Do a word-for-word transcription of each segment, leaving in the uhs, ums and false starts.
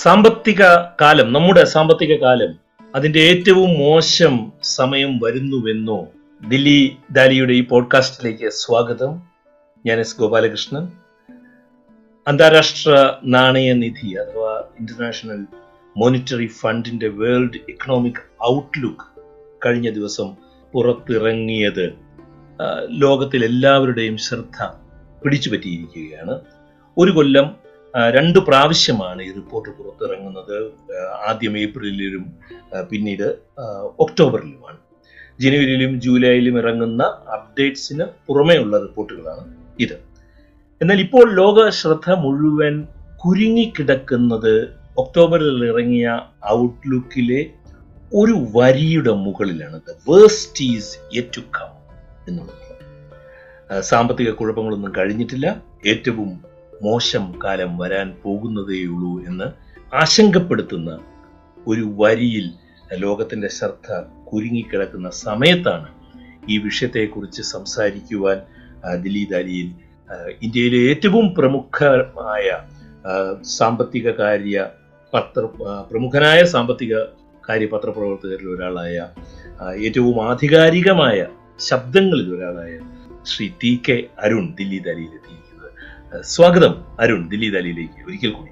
സാമ്പത്തിക കാലം, നമ്മുടെ സാമ്പത്തിക കാലം അതിന്റെ ഏറ്റവും മോശം സമയം വരുന്നുവെന്നോ? ദില്ലി ദാലിയുടെ ഈ പോഡ്കാസ്റ്റിലേക്ക് സ്വാഗതം. ഞാൻ എസ് ഗോപാലകൃഷ്ണൻ. അന്താരാഷ്ട്ര നാണയനിധി അഥവാ ഇന്റർനാഷണൽ മോണിറ്ററി ഫണ്ടിന്റെ വേൾഡ് ഇക്കണോമിക് ഔട്ട്ലുക്ക് കഴിഞ്ഞ ദിവസം പുറത്തിറങ്ങിയത് ലോകത്തിലെല്ലാവരുടെയും ശ്രദ്ധ പിടിച്ചുപറ്റിയിരിക്കുകയാണ്. ഒരു കൊല്ലം രണ്ട് പ്രാവശ്യമാണ് ഈ റിപ്പോർട്ട് പുറത്തിറങ്ങുന്നത്. ആദ്യം ഏപ്രിലിലും പിന്നീട് ഒക്ടോബറിലുമാണ്. ജനുവരിയിലും ജൂലൈയിലും ഇറങ്ങുന്ന അപ്ഡേറ്റ്സിന് പുറമേയുള്ള റിപ്പോർട്ടുകളാണ് ഇത്. എന്നാൽ ഇപ്പോൾ ലോക ശ്രദ്ധ മുഴുവൻ കുരുങ്ങിക്കിടക്കുന്നത് ഒക്ടോബറിൽ ഇറങ്ങിയ ഔട്ട്ലുക്കിലെ ഒരു വരിയുടെ മുകളിലാണ്. The worst is yet to come എന്നുള്ളത്. സാമ്പത്തിക കുഴപ്പങ്ങളൊന്നും കഴിഞ്ഞിട്ടില്ല, ഏറ്റവും മോശം കാലം വരാൻ പോകുന്നതേയുള്ളൂ എന്ന് ആശങ്കപ്പെടുത്തുന്ന ഒരു വരിയിൽ ലോകത്തിൻ്റെ ശ്രദ്ധ കുരുങ്ങിക്കിടക്കുന്ന സമയത്താണ് ഈ വിഷയത്തെക്കുറിച്ച് സംസാരിക്കുവാൻ ദില്ലി ദാലിയിൽ ഇന്ത്യയിലെ ഏറ്റവും പ്രമുഖമായ സാമ്പത്തിക കാര്യ പത്ര പ്രമുഖനായ സാമ്പത്തിക കാര്യ പത്രപ്രവർത്തകരിൽ ഒരാളായ, ഏറ്റവും ആധികാരികമായ ശബ്ദങ്ങളിൽ ഒരാളായ ശ്രീ ടി കെ അരുൺ ദില്ലി ദാലിയിലെത്തി. സ്വാഗതം അരുൺ ദില്ലി ദാലിയിലേക്ക് ഒരിക്കൽ കൂടി.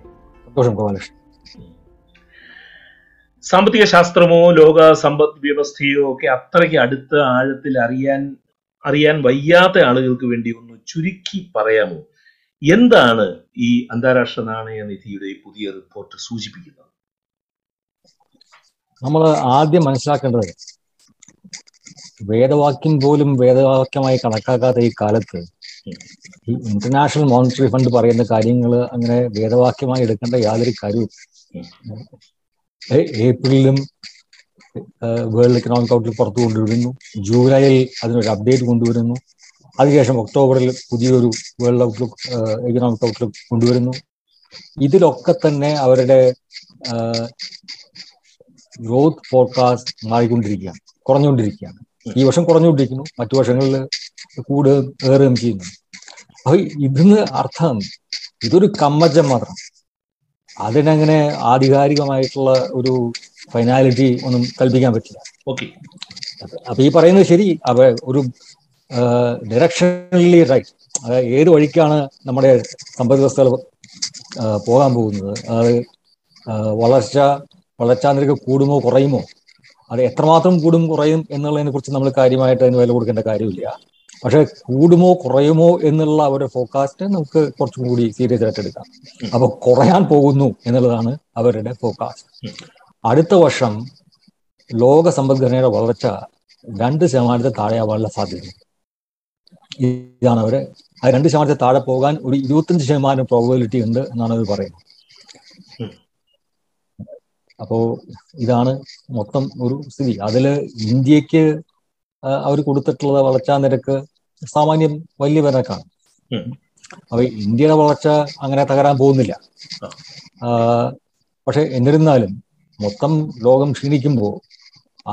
സാമ്പത്തിക ശാസ്ത്രമോ ലോക സമ്പദ് വ്യവസ്ഥയോ ഒക്കെ അത്രയ്ക്ക് അടുത്ത ആഴത്തിൽ അറിയാൻ അറിയാൻ വയ്യാത്ത ആളുകൾക്ക് വേണ്ടി ഒന്ന് ചുരുക്കി പറയാമോ? എന്താണ് ഈ അന്താരാഷ്ട്ര നാണയനിധിയുടെ പുതിയ റിപ്പോർട്ട് സൂചിപ്പിക്കുന്നത്? നമ്മൾ ആദ്യം മനസ്സിലാക്കേണ്ടത്, വേദവാക്യം പോലും വേദവാക്യമായി കണക്കാക്കാത്ത ഈ കാലത്ത് ഈ ഇന്റർനാഷണൽ മോണിറ്ററി ഫണ്ട് പറയുന്ന കാര്യങ്ങൾ അങ്ങനെ വേദവാക്യമായി എടുക്കേണ്ട യാതൊരു കാര്യവും. ഏപ്രിലിലും വേൾഡ് ഇക്കണോമിക് ഔട്ട്ലുക്ക് പുറത്തു കൊണ്ടുവരുന്നു, ജൂലൈയിൽ അതിനൊരു അപ്ഡേറ്റ് കൊണ്ടുവരുന്നു, അതിനുശേഷം ഒക്ടോബറിൽ പുതിയൊരു വേൾഡ് ഔട്ട്ലുക്ക് ഇക്കണോമിക് ഔട്ട്ലുക്ക് കൊണ്ടുവരുന്നു. ഇതിലൊക്കെ തന്നെ അവരുടെ ഗ്രോത്ത് ഫോർകാസ്റ്റ് മാറിക്കൊണ്ടിരിക്കുകയാണ്, കുറഞ്ഞുകൊണ്ടിരിക്കുകയാണ്. ഈ വർഷം കുറഞ്ഞുകൊണ്ടിരിക്കുന്നു, മറ്റു വർഷങ്ങളിൽ കൂടുതൽ ഏറുകയും ചെയ്യുന്നു. അപ്പൊ ഇതിന് അർത്ഥം ഇതൊരു കമ്മജം മാത്രം, അതിനങ്ങനെ ആധികാരികമായിട്ടുള്ള ഒരു ഫൈനാലിറ്റി ഒന്നും കൽപ്പിക്കാൻ പറ്റില്ല. ഓക്കെ, അപ്പൊ ഈ പറയുന്നത് ശരി, അവ ഒരു ഡയറക്ഷണലി റൈറ്റ്. അതായത് ഏത് വഴിക്കാണ് നമ്മുടെ സമ്പദ് വ്യവസ്ഥകൾ പോകാൻ പോകുന്നത്, അത് വളർച്ച വളർച്ചാ നിരക്ക് കൂടുമോ കുറയുമോ, അത് എത്രമാത്രം കൂടും കുറയും എന്നുള്ളതിനെ കുറിച്ച് നമ്മൾ കാര്യമായിട്ട് അതിന് വില കൊടുക്കേണ്ട കാര്യമില്ല. പക്ഷെ കൂടുമോ കുറയുമോ എന്നുള്ള അവരുടെ ഫോക്കാസ്റ്റ് നമുക്ക് കുറച്ചും കൂടി സീരിയസ് ആയിട്ട് എടുക്കാം. അപ്പൊ കുറയാൻ പോകുന്നു എന്നുള്ളതാണ് അവരുടെ ഫോക്കാസ്റ്റ്. അടുത്ത വർഷം ലോക സമ്പദ്ഘടനയുടെ വളർച്ച രണ്ട് ശതമാനത്തെ താഴെയാവാനുള്ള സാധ്യത, ഇതാണ് അവര്. ആ രണ്ട് ശതമാനത്തെ താഴെ പോകാൻ ഒരു ഇരുപത്തിയഞ്ച് ശതമാനം പ്രോബബിലിറ്റി ഉണ്ട് എന്നാണ് അവർ പറയുന്നത്. അപ്പോ ഇതാണ് മൊത്തം ഒരു സ്ഥിതി. അതില് ഇന്ത്യക്ക് അവർ കൊടുത്തിട്ടുള്ള വളർച്ചാ നിരക്ക് സാമാന്യം വലിയ നിരക്കാണ്. അപ്പൊ ഇന്ത്യയുടെ വളർച്ച അങ്ങനെ തകരാൻ പോകുന്നില്ല. പക്ഷെ എന്നിരുന്നാലും മൊത്തം ലോകം ക്ഷീണിക്കുമ്പോൾ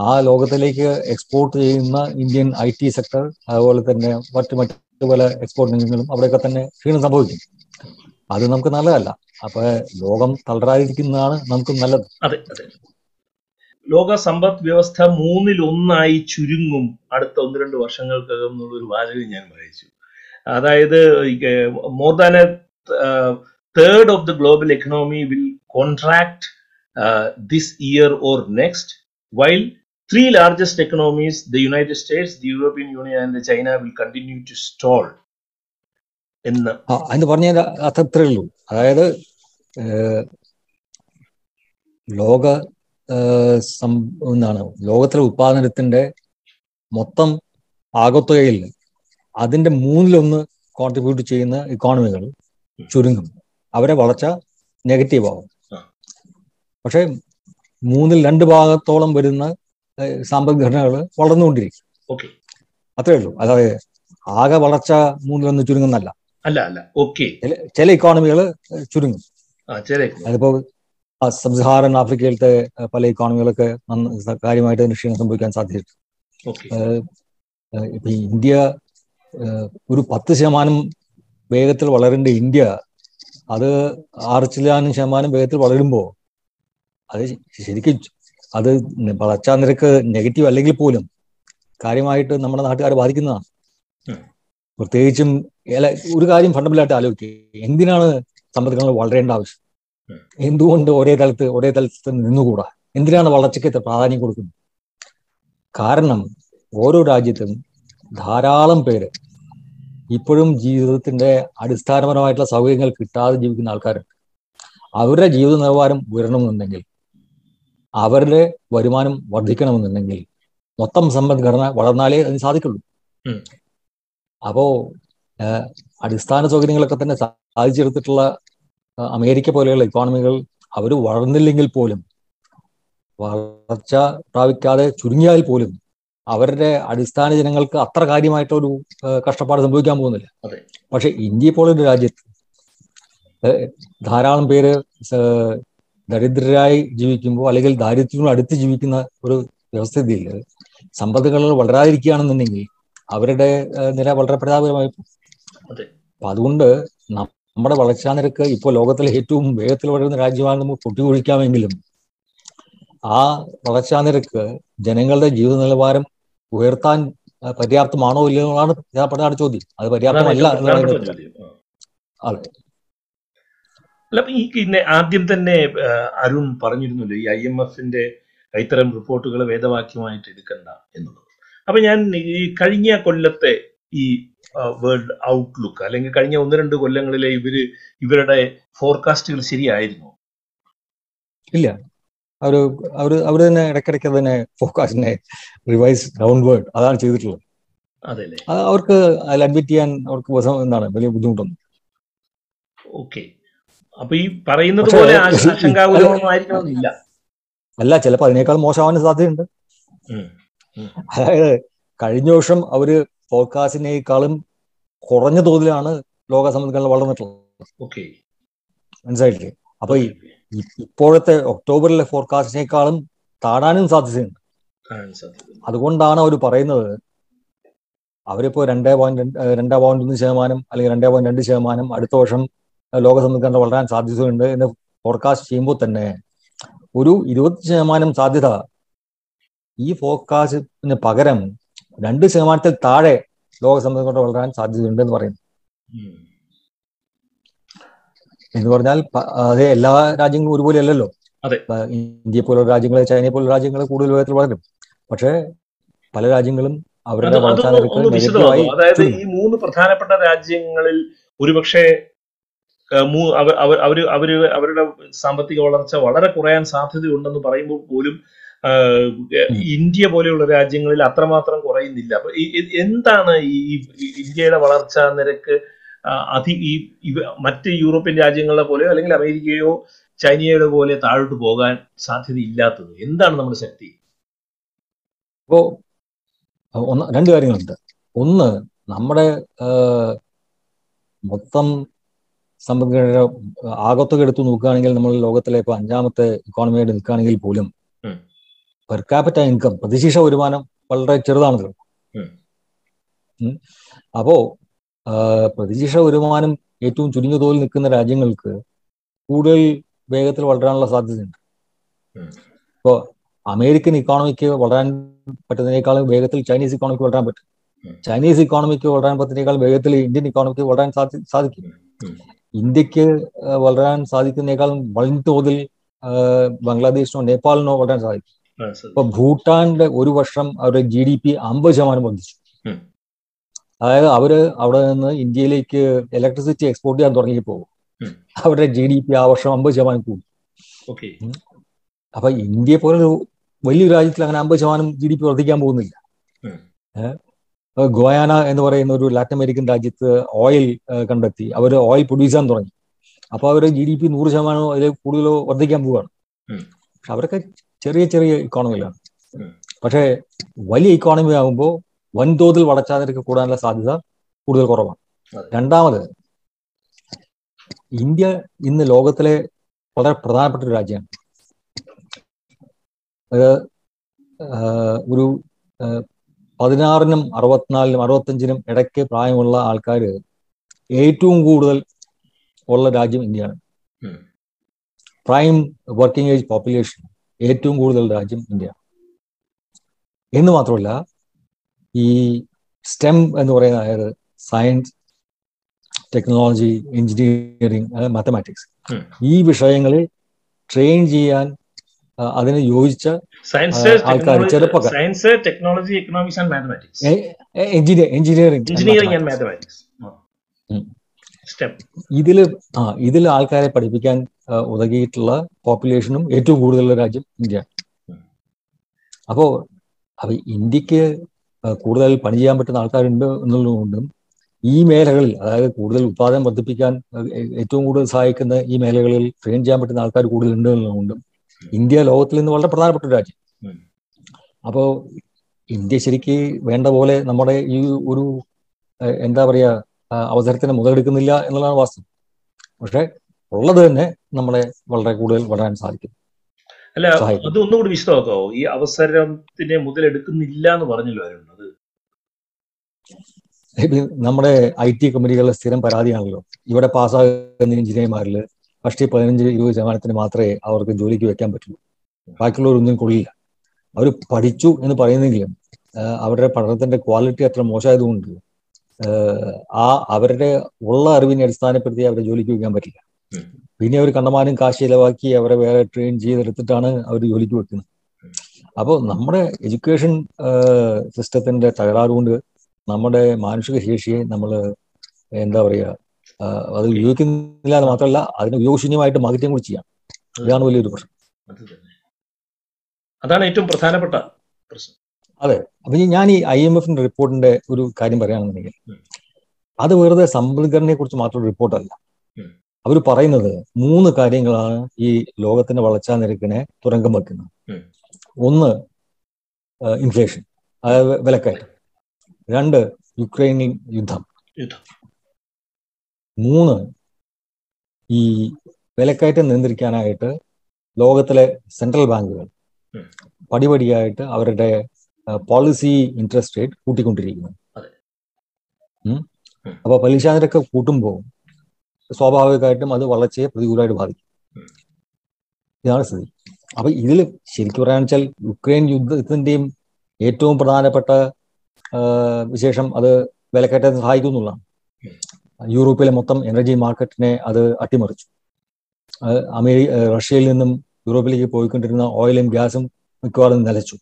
ആ ലോകത്തിലേക്ക് എക്സ്പോർട്ട് ചെയ്യുന്ന ഇന്ത്യൻ ഐ ടി സെക്ടർ, അതുപോലെ തന്നെ മറ്റു മറ്റു പല എക്സ്പോർട്ട് എഞ്ചിനുകളും അവിടെയൊക്കെ തന്നെ ക്ഷീണം സംഭവിക്കും. അത് നമുക്ക് നല്ലതല്ല. അപ്പൊ ലോകം തളരാതിരിക്കുന്നതാണ് നമുക്ക് നല്ലത്. അതെ അതെ, ലോക സമ്പദ് വ്യവസ്ഥ മൂന്നിൽ ഒന്നായി ചുരുങ്ങും അടുത്ത ഒന്ന് രണ്ട് വർഷങ്ങൾക്കകം എന്നുള്ളൊരു വാചകം ഞാൻ വായിച്ചു. അതായത് more than a third of the global economy will contract this year or next, while three largest economies, the United States, the European Union and China, will continue to stall എന്ന് അതിന് പറഞ്ഞ അത്രേ ഉള്ളൂ. അതായത് ലോക എന്താണ് ലോകത്തിലെ ഉത്പാദനത്തിന്റെ മൊത്തം ആകത്തുകയിൽ അതിന്റെ മൂന്നിലൊന്ന് കോൺട്രിബ്യൂട്ട് ചെയ്യുന്ന ഇക്കോണമികൾ ചുരുങ്ങും, അവരെ വളർച്ച നെഗറ്റീവ് ആവും. പക്ഷെ മൂന്നിൽ രണ്ട് ഭാഗത്തോളം വരുന്ന സമ്പദ്ഘടനകൾ വളർന്നുകൊണ്ടിരിക്കും. അത്രേ ഉള്ളൂ. അതായത് ആകെ വളർച്ച മൂന്നിലൊന്ന് ചുരുങ്ങുന്നല്ല, അല്ല അല്ല. ഓക്കെ, ചില ഇക്കോണമികൾ ചുരുങ്ങും. അതിപ്പോ സബ്സഹാറൻ ആഫ്രിക്കയിലത്തെ പല ഇക്കോണമികളൊക്കെ കാര്യമായിട്ട് അതിന് ക്ഷീണം സംഭവിക്കാൻ സാധ്യതയുണ്ട്. ഇപ്പൊ ഇന്ത്യ ഒരു പത്ത് ശതമാനം വേഗത്തിൽ വളരേണ്ട ഇന്ത്യ അത് ആറ് ശതമാനം ശതമാനം വേഗത്തിൽ വളരുമ്പോൾ അത് ശരിക്കും അത് വളർച്ചാ നിരക്ക് നെഗറ്റീവ് അല്ലെങ്കിൽ പോലും കാര്യമായിട്ട് നമ്മുടെ നാട്ടുകാരെ ബാധിക്കുന്നതാണ്. പ്രത്യേകിച്ചും ഒരു കാര്യം ഫണ്ടമെന്റലായിട്ട് ആലോചിക്കുക, എന്തിനാണ് സമ്പദ്ഘടന വളരേണ്ട ആവശ്യം? എന്തുകൊണ്ട് ഒരേ തലത്ത് ഒരേ തലത്തിൽ നിന്നുകൂടാ? എന്തിനാണ് വളർച്ചയ്ക്ക് ഇത്ര പ്രാധാന്യം കൊടുക്കുന്നത്? കാരണം ഓരോ രാജ്യത്തും ധാരാളം പേര് ഇപ്പോഴും ജീവിതത്തിന്റെ അടിസ്ഥാനപരമായിട്ടുള്ള സൗകര്യങ്ങൾ കിട്ടാതെ ജീവിക്കുന്ന ആൾക്കാരുണ്ട്. അവരുടെ ജീവിത നിലവാരം ഉയരണമെന്നുണ്ടെങ്കിൽ, അവരുടെ വരുമാനം വർദ്ധിക്കണമെന്നുണ്ടെങ്കിൽ മൊത്തം സമ്പദ്ഘടന വളർന്നാലേ അതിന് സാധിക്കുള്ളൂ. അപ്പോ അടിസ്ഥാന സൗകര്യങ്ങളൊക്കെ തന്നെ സാധിച്ചെടുത്തിട്ടുള്ള അമേരിക്ക പോലെയുള്ള ഇക്കോണമികൾ അവർ വളർന്നില്ലെങ്കിൽ പോലും, വളർച്ച പ്രാപിക്കാതെ ചുരുങ്ങിയാൽ പോലും അവരുടെ അടിസ്ഥാന ജനങ്ങൾക്ക് അത്ര കാര്യമായിട്ടൊരു കഷ്ടപ്പാട് സംഭവിക്കാൻ പോകുന്നില്ല. പക്ഷെ ഇന്ത്യ പോലൊരു രാജ്യത്ത് ധാരാളം പേര് ദരിദ്രരായി ജീവിക്കുമ്പോൾ അല്ലെങ്കിൽ ദാരിദ്ര്യത്തിനോട് അടുത്ത് ജീവിക്കുന്ന ഒരു വ്യവസ്ഥിതിയിൽ സമ്പദ്ഘടന വളരാതിരിക്കുകയാണെന്നുണ്ടെങ്കിൽ അവരുടെ നില വളരെ പ്രതാപകരമായി പോകും. അപ്പൊ അതുകൊണ്ട് നമ്മുടെ വളർച്ചാ നിരക്ക് ഇപ്പോൾ ലോകത്തിലെ ഏറ്റവും വേഗത്തിൽ വളരുന്ന രാജ്യമാണ് നമ്മൾ പൊട്ടിയൊഴിക്കാമെങ്കിലും ആ വളർച്ചാ നിരക്ക് ജനങ്ങളുടെ ജീവിത നിലവാരം ഉയർത്താൻ പര്യാപ്തമാണോ ഇല്ലയോ എന്നുള്ളതാണ് പ്രധാനപ്പെട്ട ചോദ്യം. അത് പര്യാപ്തമല്ല എന്നാണ്. അതെ, അല്ല, ഈ ആദ്യം തന്നെ അരുൺ പറഞ്ഞിരുന്നല്ലോ ഈ ഐ എം എഫിന്റെ ഇത്തരം റിപ്പോർട്ടുകൾ വേദവാക്യമായിട്ട് എടുക്കണ്ട എന്നുള്ളത്. അപ്പൊ ഞാൻ ഈ കഴിഞ്ഞ കൊല്ലത്തെ ഈ വേൾഡ് ഔട്ട്ലുക്ക് അല്ലെങ്കിൽ കഴിഞ്ഞ ഒന്ന് രണ്ട് കൊല്ലങ്ങളിലെ ഇവര് ഇവരുടെ ഫോർകാസ്റ്റുകൾ ശരിയായിരുന്നു? ഇല്ല, അവര് അവര് അവര് തന്നെ ഇടയ്ക്കിടയ്ക്ക് തന്നെ ഫോർകാസ്റ്റിനെ റിവൈസ് ഡൗൺവേർഡ് അതാണ് ചെയ്തിട്ടുള്ളത്. അതല്ലേ, അവർക്ക് അതിൽ അഡ്മിറ്റ് ചെയ്യാൻ അവർക്ക് എന്താണ് വലിയ ബുദ്ധിമുട്ടൊന്നും. ഓക്കെ, അപ്പൊ ഈ പറയുന്നത് പോലെ ആശങ്കാകുലമായിരിക്കണമെന്നില്ല. അല്ല, ചിലപ്പോ അതിനേക്കാൾ മോശമാവാൻ സാധ്യതയുണ്ട്. അതായത് കഴിഞ്ഞ വർഷം അവര് ഫോർകാസ്റ്റിനേക്കാളും കുറഞ്ഞ തോതിലാണ് ലോക സമ്പദ്ഘടന വളർന്നിട്ടുള്ളത്. മനസ്സിലായിട്ടില്ലേ? അപ്പൊ ഇപ്പോഴത്തെ ഒക്ടോബറിലെ ഫോർകാസ്റ്റിനേക്കാളും താഴാനും സാധ്യതയുണ്ട്. അതുകൊണ്ടാണ് അവർ പറയുന്നത് അവരിപ്പോ രണ്ടേ പോയിന്റ് രണ്ടേ പോയിന്റ് ഒന്ന് ശതമാനം അല്ലെങ്കിൽ രണ്ടേ പോയിന്റ് രണ്ട് ശതമാനം അടുത്ത വർഷം ലോക സമ്പദ്ഘടന വളരാൻ സാധ്യതയുണ്ട് എന്ന് ഫോർകാസ്റ്റ് ചെയ്യുമ്പോൾ തന്നെ ഒരു ഇരുപത്തി ശതമാനം സാധ്യത ഈ ഫോർകാസ്റ്റിന് പകരം രണ്ട് ശതമാനത്തിൽ താഴെ ലോക സമ്പദ്ഘടന വളരാൻ സാധ്യതയുണ്ട് എന്ന് പറയുന്നു. എന്ന് പറഞ്ഞാൽ അതെ, എല്ലാ രാജ്യങ്ങളും ഒരുപോലെ അല്ലല്ലോ. ഇന്ത്യയെ പോലുള്ള രാജ്യങ്ങളെ, ചൈനയെ പോലുള്ള രാജ്യങ്ങളെ കൂടുതൽ വേഗത്തിൽ വളരും. പക്ഷേ പല രാജ്യങ്ങളും അവരുടെ വളർച്ചാ നിരക്ക്, അതായത് ഈ മൂന്ന് പ്രധാനപ്പെട്ട രാജ്യങ്ങളിൽ ഒരുപക്ഷെ അവര് അവര് അവരുടെ സാമ്പത്തിക വളർച്ച വളരെ കുറയാൻ സാധ്യതയുണ്ടെന്ന് പറയുമ്പോൾ പോലും ഇന്ത്യ പോലെയുള്ള രാജ്യങ്ങളിൽ അത്രമാത്രം കുറയുന്നില്ല. അപ്പൊ എന്താണ് ഈ ഇന്ത്യയുടെ വളർച്ചാ നിരക്ക് അതി ഈ മറ്റ് യൂറോപ്യൻ രാജ്യങ്ങളെ പോലെയോ അല്ലെങ്കിൽ അമേരിക്കയോ ചൈനയുടെ പോലെ താഴോട്ട് പോകാൻ സാധ്യതയില്ലാത്തത്? എന്താണ് നമ്മുടെ ശക്തി? ഇപ്പോ ഒന്ന് രണ്ട് കാര്യങ്ങളുണ്ട്. ഒന്ന്, നമ്മുടെ മൊത്തം സമ്പദ്ഘടന ആകത്തൊക്കെ എടുത്ത് നോക്കുകയാണെങ്കിൽ നമ്മൾ ലോകത്തിലെ ഇപ്പൊ അഞ്ചാമത്തെ ഇക്കോണമിയായിട്ട് നിൽക്കുകയാണെങ്കിൽ പോലും പെർ ക്യാപിറ്റ ഇൻകം, പ്രതിശീർഷ വരുമാനം വളരെ ചെറുതാണല്ലോ. അപ്പോ പ്രതിശീർഷ വരുമാനം ഏറ്റവും ചുരുങ്ങിയ തോതിൽ നിൽക്കുന്ന രാജ്യങ്ങൾക്ക് കൂടുതൽ വേഗത്തിൽ വളരാനുള്ള സാധ്യതയുണ്ട്. ഇപ്പോ അമേരിക്കൻ ഇക്കോണമിക്ക് വളരാൻ പറ്റുന്നതിനേക്കാളും വേഗത്തിൽ ചൈനീസ് ഇക്കോണമിക്ക് വളരാൻ പറ്റും. ചൈനീസ് ഇക്കോണമിക്ക് വളരാൻ പറ്റുന്നതിനേക്കാൾ വേഗത്തിൽ ഇന്ത്യൻ ഇക്കോണമിക്ക് വളരാൻ സാധിക്കും. ഇന്ത്യക്ക് വളരാൻ സാധിക്കുന്നതിനേക്കാളും വലിയ തോതിൽ ബംഗ്ലാദേശിനോ നേപ്പാളിനോ വളരാൻ സാധിക്കും. ഇപ്പൊ ഭൂട്ടാന്റെ ഒരു വർഷം അവരുടെ ജി ഡി പി അമ്പത് ശതമാനം വർദ്ധിച്ചു. അതായത് അവര് അവിടെ നിന്ന് ഇന്ത്യയിലേക്ക് ഇലക്ട്രിസിറ്റി എക്സ്പോർട്ട് ചെയ്യാൻ തുടങ്ങിയപ്പോൾ അവരുടെ ജി ഡി പി ആ വർഷം അമ്പത് ശതമാനം കൂടി. അപ്പൊ ഇന്ത്യ പോലെ വലിയൊരു രാജ്യത്തിൽ അങ്ങനെ അമ്പത് ശതമാനം ജി ഡി പി വർദ്ധിക്കാൻ പോകുന്നില്ല. ഗുയാന എന്ന് പറയുന്ന ഒരു ലാറ്റിൻ അമേരിക്കൻ രാജ്യത്ത് ഓയിൽ കണ്ടെത്തി, അവർ ഓയിൽ പ്രൊഡ്യൂസ് ചെയ്യാൻ തുടങ്ങി. അപ്പൊ അവര് ജി ഡി പി നൂറ് ശതമാനമോ അതിൽ കൂടുതലോ വർദ്ധിക്കാൻ പോവുകയാണ്. പക്ഷെ അവരൊക്കെ ചെറിയ ചെറിയ ഇക്കോണമികളാണ്. പക്ഷേ വലിയ ഇക്കോണമി ആകുമ്പോൾ വൻതോതിൽ വളർച്ചാ നിരക്ക് കൂടാനുള്ള സാധ്യത കൂടുതൽ കുറവാണ്. രണ്ടാമത്, ഇന്ത്യ ഇന്ന് ലോകത്തിലെ വളരെ പ്രധാനപ്പെട്ട ഒരു രാജ്യമാണ്. അത് ഒരു പതിനാറിനും അറുപത്തിനാലിനും അറുപത്തഞ്ചിനും ഇടയ്ക്ക് പ്രായമുള്ള ആൾക്കാർ ഏറ്റവും കൂടുതൽ ഉള്ള രാജ്യം ഇന്ത്യയാണ്. പ്രൈം വർക്കിംഗ് ഏജ് പോപ്പുലേഷൻ ഏറ്റവും കൂടുതൽ രാജ്യം ഇന്ത്യ. എന്ന് മാത്രമല്ല, ഈ സ്റ്റെം എന്ന് പറയുന്ന അതായത് സയൻസ്, ടെക്നോളജി, എഞ്ചിനീയറിംഗ്, മാത്തമാറ്റിക്സ്, ഈ വിഷയങ്ങളിൽ ട്രെയിൻ ചെയ്യാൻ അതിന് യോജിച്ച ആൾക്കാർ ചെറുപ്പക്കാർ, science, technology, economics and mathematics, engineering engineering and mathematics, ഇതിൽ ആ ഇതിൽ ആൾക്കാരെ പഠിപ്പിക്കാൻ ഉതകിയിട്ടുള്ള പോപ്പുലേഷനും ഏറ്റവും കൂടുതലുള്ള രാജ്യം ഇന്ത്യ. അപ്പോ അപ്പൊ ഇന്ത്യക്ക് കൂടുതൽ പണി ചെയ്യാൻ പറ്റുന്ന ആൾക്കാരുണ്ട് എന്നുള്ളതുകൊണ്ടും ഈ മേഖലകളിൽ, അതായത് കൂടുതൽ ഉത്പാദനം വർദ്ധിപ്പിക്കാൻ ഏറ്റവും കൂടുതൽ സഹായിക്കുന്ന ഈ മേഖലകളിൽ ട്രെയിൻ ചെയ്യാൻ പറ്റുന്ന ആൾക്കാർ കൂടുതലുണ്ട് എന്നുള്ളതുകൊണ്ടും ഇന്ത്യ ലോകത്തിൽ നിന്ന് വളരെ പ്രധാനപ്പെട്ട ഒരു രാജ്യം. അപ്പോ ഇന്ത്യ ശരിക്ക് വേണ്ട പോലെ നമ്മുടെ ഈ ഒരു എന്താ പറയാ അവസരത്തിന് മുതലെടുക്കുന്നില്ല എന്നുള്ളതാണ് വാസ്തവം. പക്ഷെ ഉള്ളത് തന്നെ നമ്മളെ വളരെ കൂടുതൽ വളരാൻ സാധിക്കും. അല്ല, അത് ഒന്നുകൂടി വിശദമാക്കാവോ? ഈ അവസരത്തിന് മുതലെടുക്കുന്നില്ല എന്ന് പറഞ്ഞല്ലോ, അത് നമ്മുടെ ഐ ടി കമ്പനികളുടെ സ്ഥിരം പരാതിയാണല്ലോ. ഇവിടെ പാസ്സാകുന്ന എഞ്ചിനീയർമാരിൽ പക്ഷേ പതിനഞ്ച് ഇരുപത് ശതമാനത്തിന് മാത്രമേ അവർക്ക് ജോലിക്ക് വെക്കാൻ പറ്റുള്ളൂ. ബാക്കിയുള്ളവരൊന്നും കൊള്ളില്ല. അവർ പഠിച്ചു എന്ന് പറയുന്നെങ്കിലും അവരുടെ പഠനത്തിന്റെ ക്വാളിറ്റി അത്ര മോശമായതുകൊണ്ട് ആ അവരുടെ ഉള്ള അറിവിനെ അടിസ്ഥാനപ്പെടുത്തി അവരെ ജോലിക്ക് വെക്കാൻ പറ്റില്ല. പിന്നെ അവർ കണ്ടമാനം കാശ് ചിലവാക്കി അവരെ വേറെ ട്രെയിൻ ചെയ്തെടുത്തിട്ടാണ് അവർ ജോലിക്ക് വെക്കുന്നത്. അപ്പോൾ നമ്മുടെ എഡ്യൂക്കേഷൻ സിസ്റ്റത്തിന്റെ തകരാറുകൊണ്ട് നമ്മുടെ മാനുഷിക ശേഷിയെ നമ്മൾ എന്താ പറയുക, അത് ഉപയോഗിക്കുന്നില്ല എന്ന് മാത്രമല്ല, അതിന് ഉപയോഗശൂന്യമായിട്ട് മാർക്കറ്റിംഗ് കൂടി ചെയ്യാം. ഇതാണ് വലിയൊരു പ്രശ്നം. അതാണ് ഏറ്റവും പ്രധാനപ്പെട്ട പ്രശ്നം. അതെ. അപ്പൊ ഞാൻ ഈ ഐ എം എഫിന്റെ റിപ്പോർട്ടിന്റെ ഒരു കാര്യം പറയുകയാണെന്നുണ്ടെങ്കിൽ, അത് വെറുതെ സമ്പദ്ഘടനയെ കുറിച്ച് മാത്രം റിപ്പോർട്ടല്ല. അവർ പറയുന്നത് മൂന്ന് കാര്യങ്ങളാണ് ഈ ലോകത്തിന്റെ വളർച്ചാ നിരക്കിനെ തുരങ്കം വെക്കുന്നത്. ഒന്ന് ഇൻഫ്ലേഷൻ, അതായത് വിലക്കയറ്റം. രണ്ട് യുക്രൈനിൽ യുദ്ധം. മൂന്ന്, ഈ വിലക്കയറ്റം നിയന്ത്രിക്കാനായിട്ട് ലോകത്തിലെ സെൻട്രൽ ബാങ്കുകൾ പടിപടിയായിട്ട് അവരുടെ പോളിസി ഇൻട്രസ്റ്റ് റേറ്റ് കൂട്ടിക്കൊണ്ടിരിക്കുന്നു. അപ്പൊ പലിശ നിരക്ക് കൂട്ടുമ്പോൾ സ്വാഭാവികമായിട്ടും അത് വളർച്ചയെ പ്രതികൂലമായിട്ട് ബാധിക്കും. ഇതാണ് സ്ഥിതി. അപ്പൊ ഇതിൽ ശരിക്കും പറയാന്ന് വെച്ചാൽ യുക്രൈൻ യുദ്ധത്തിന്റെയും ഏറ്റവും പ്രധാനപ്പെട്ട വിശേഷം അത് വിലക്കയറ്റം സഹായിക്കുന്നുള്ളതാണ്. യൂറോപ്പിലെ മൊത്തം എനർജി മാർക്കറ്റിനെ അത് അട്ടിമറിച്ചു. അമേരിക്ക റഷ്യയിൽ നിന്നും യൂറോപ്പിലേക്ക് പോയിക്കൊണ്ടിരുന്ന ഓയിലും ഗ്യാസും മിക്കവാറും നിലച്ചു.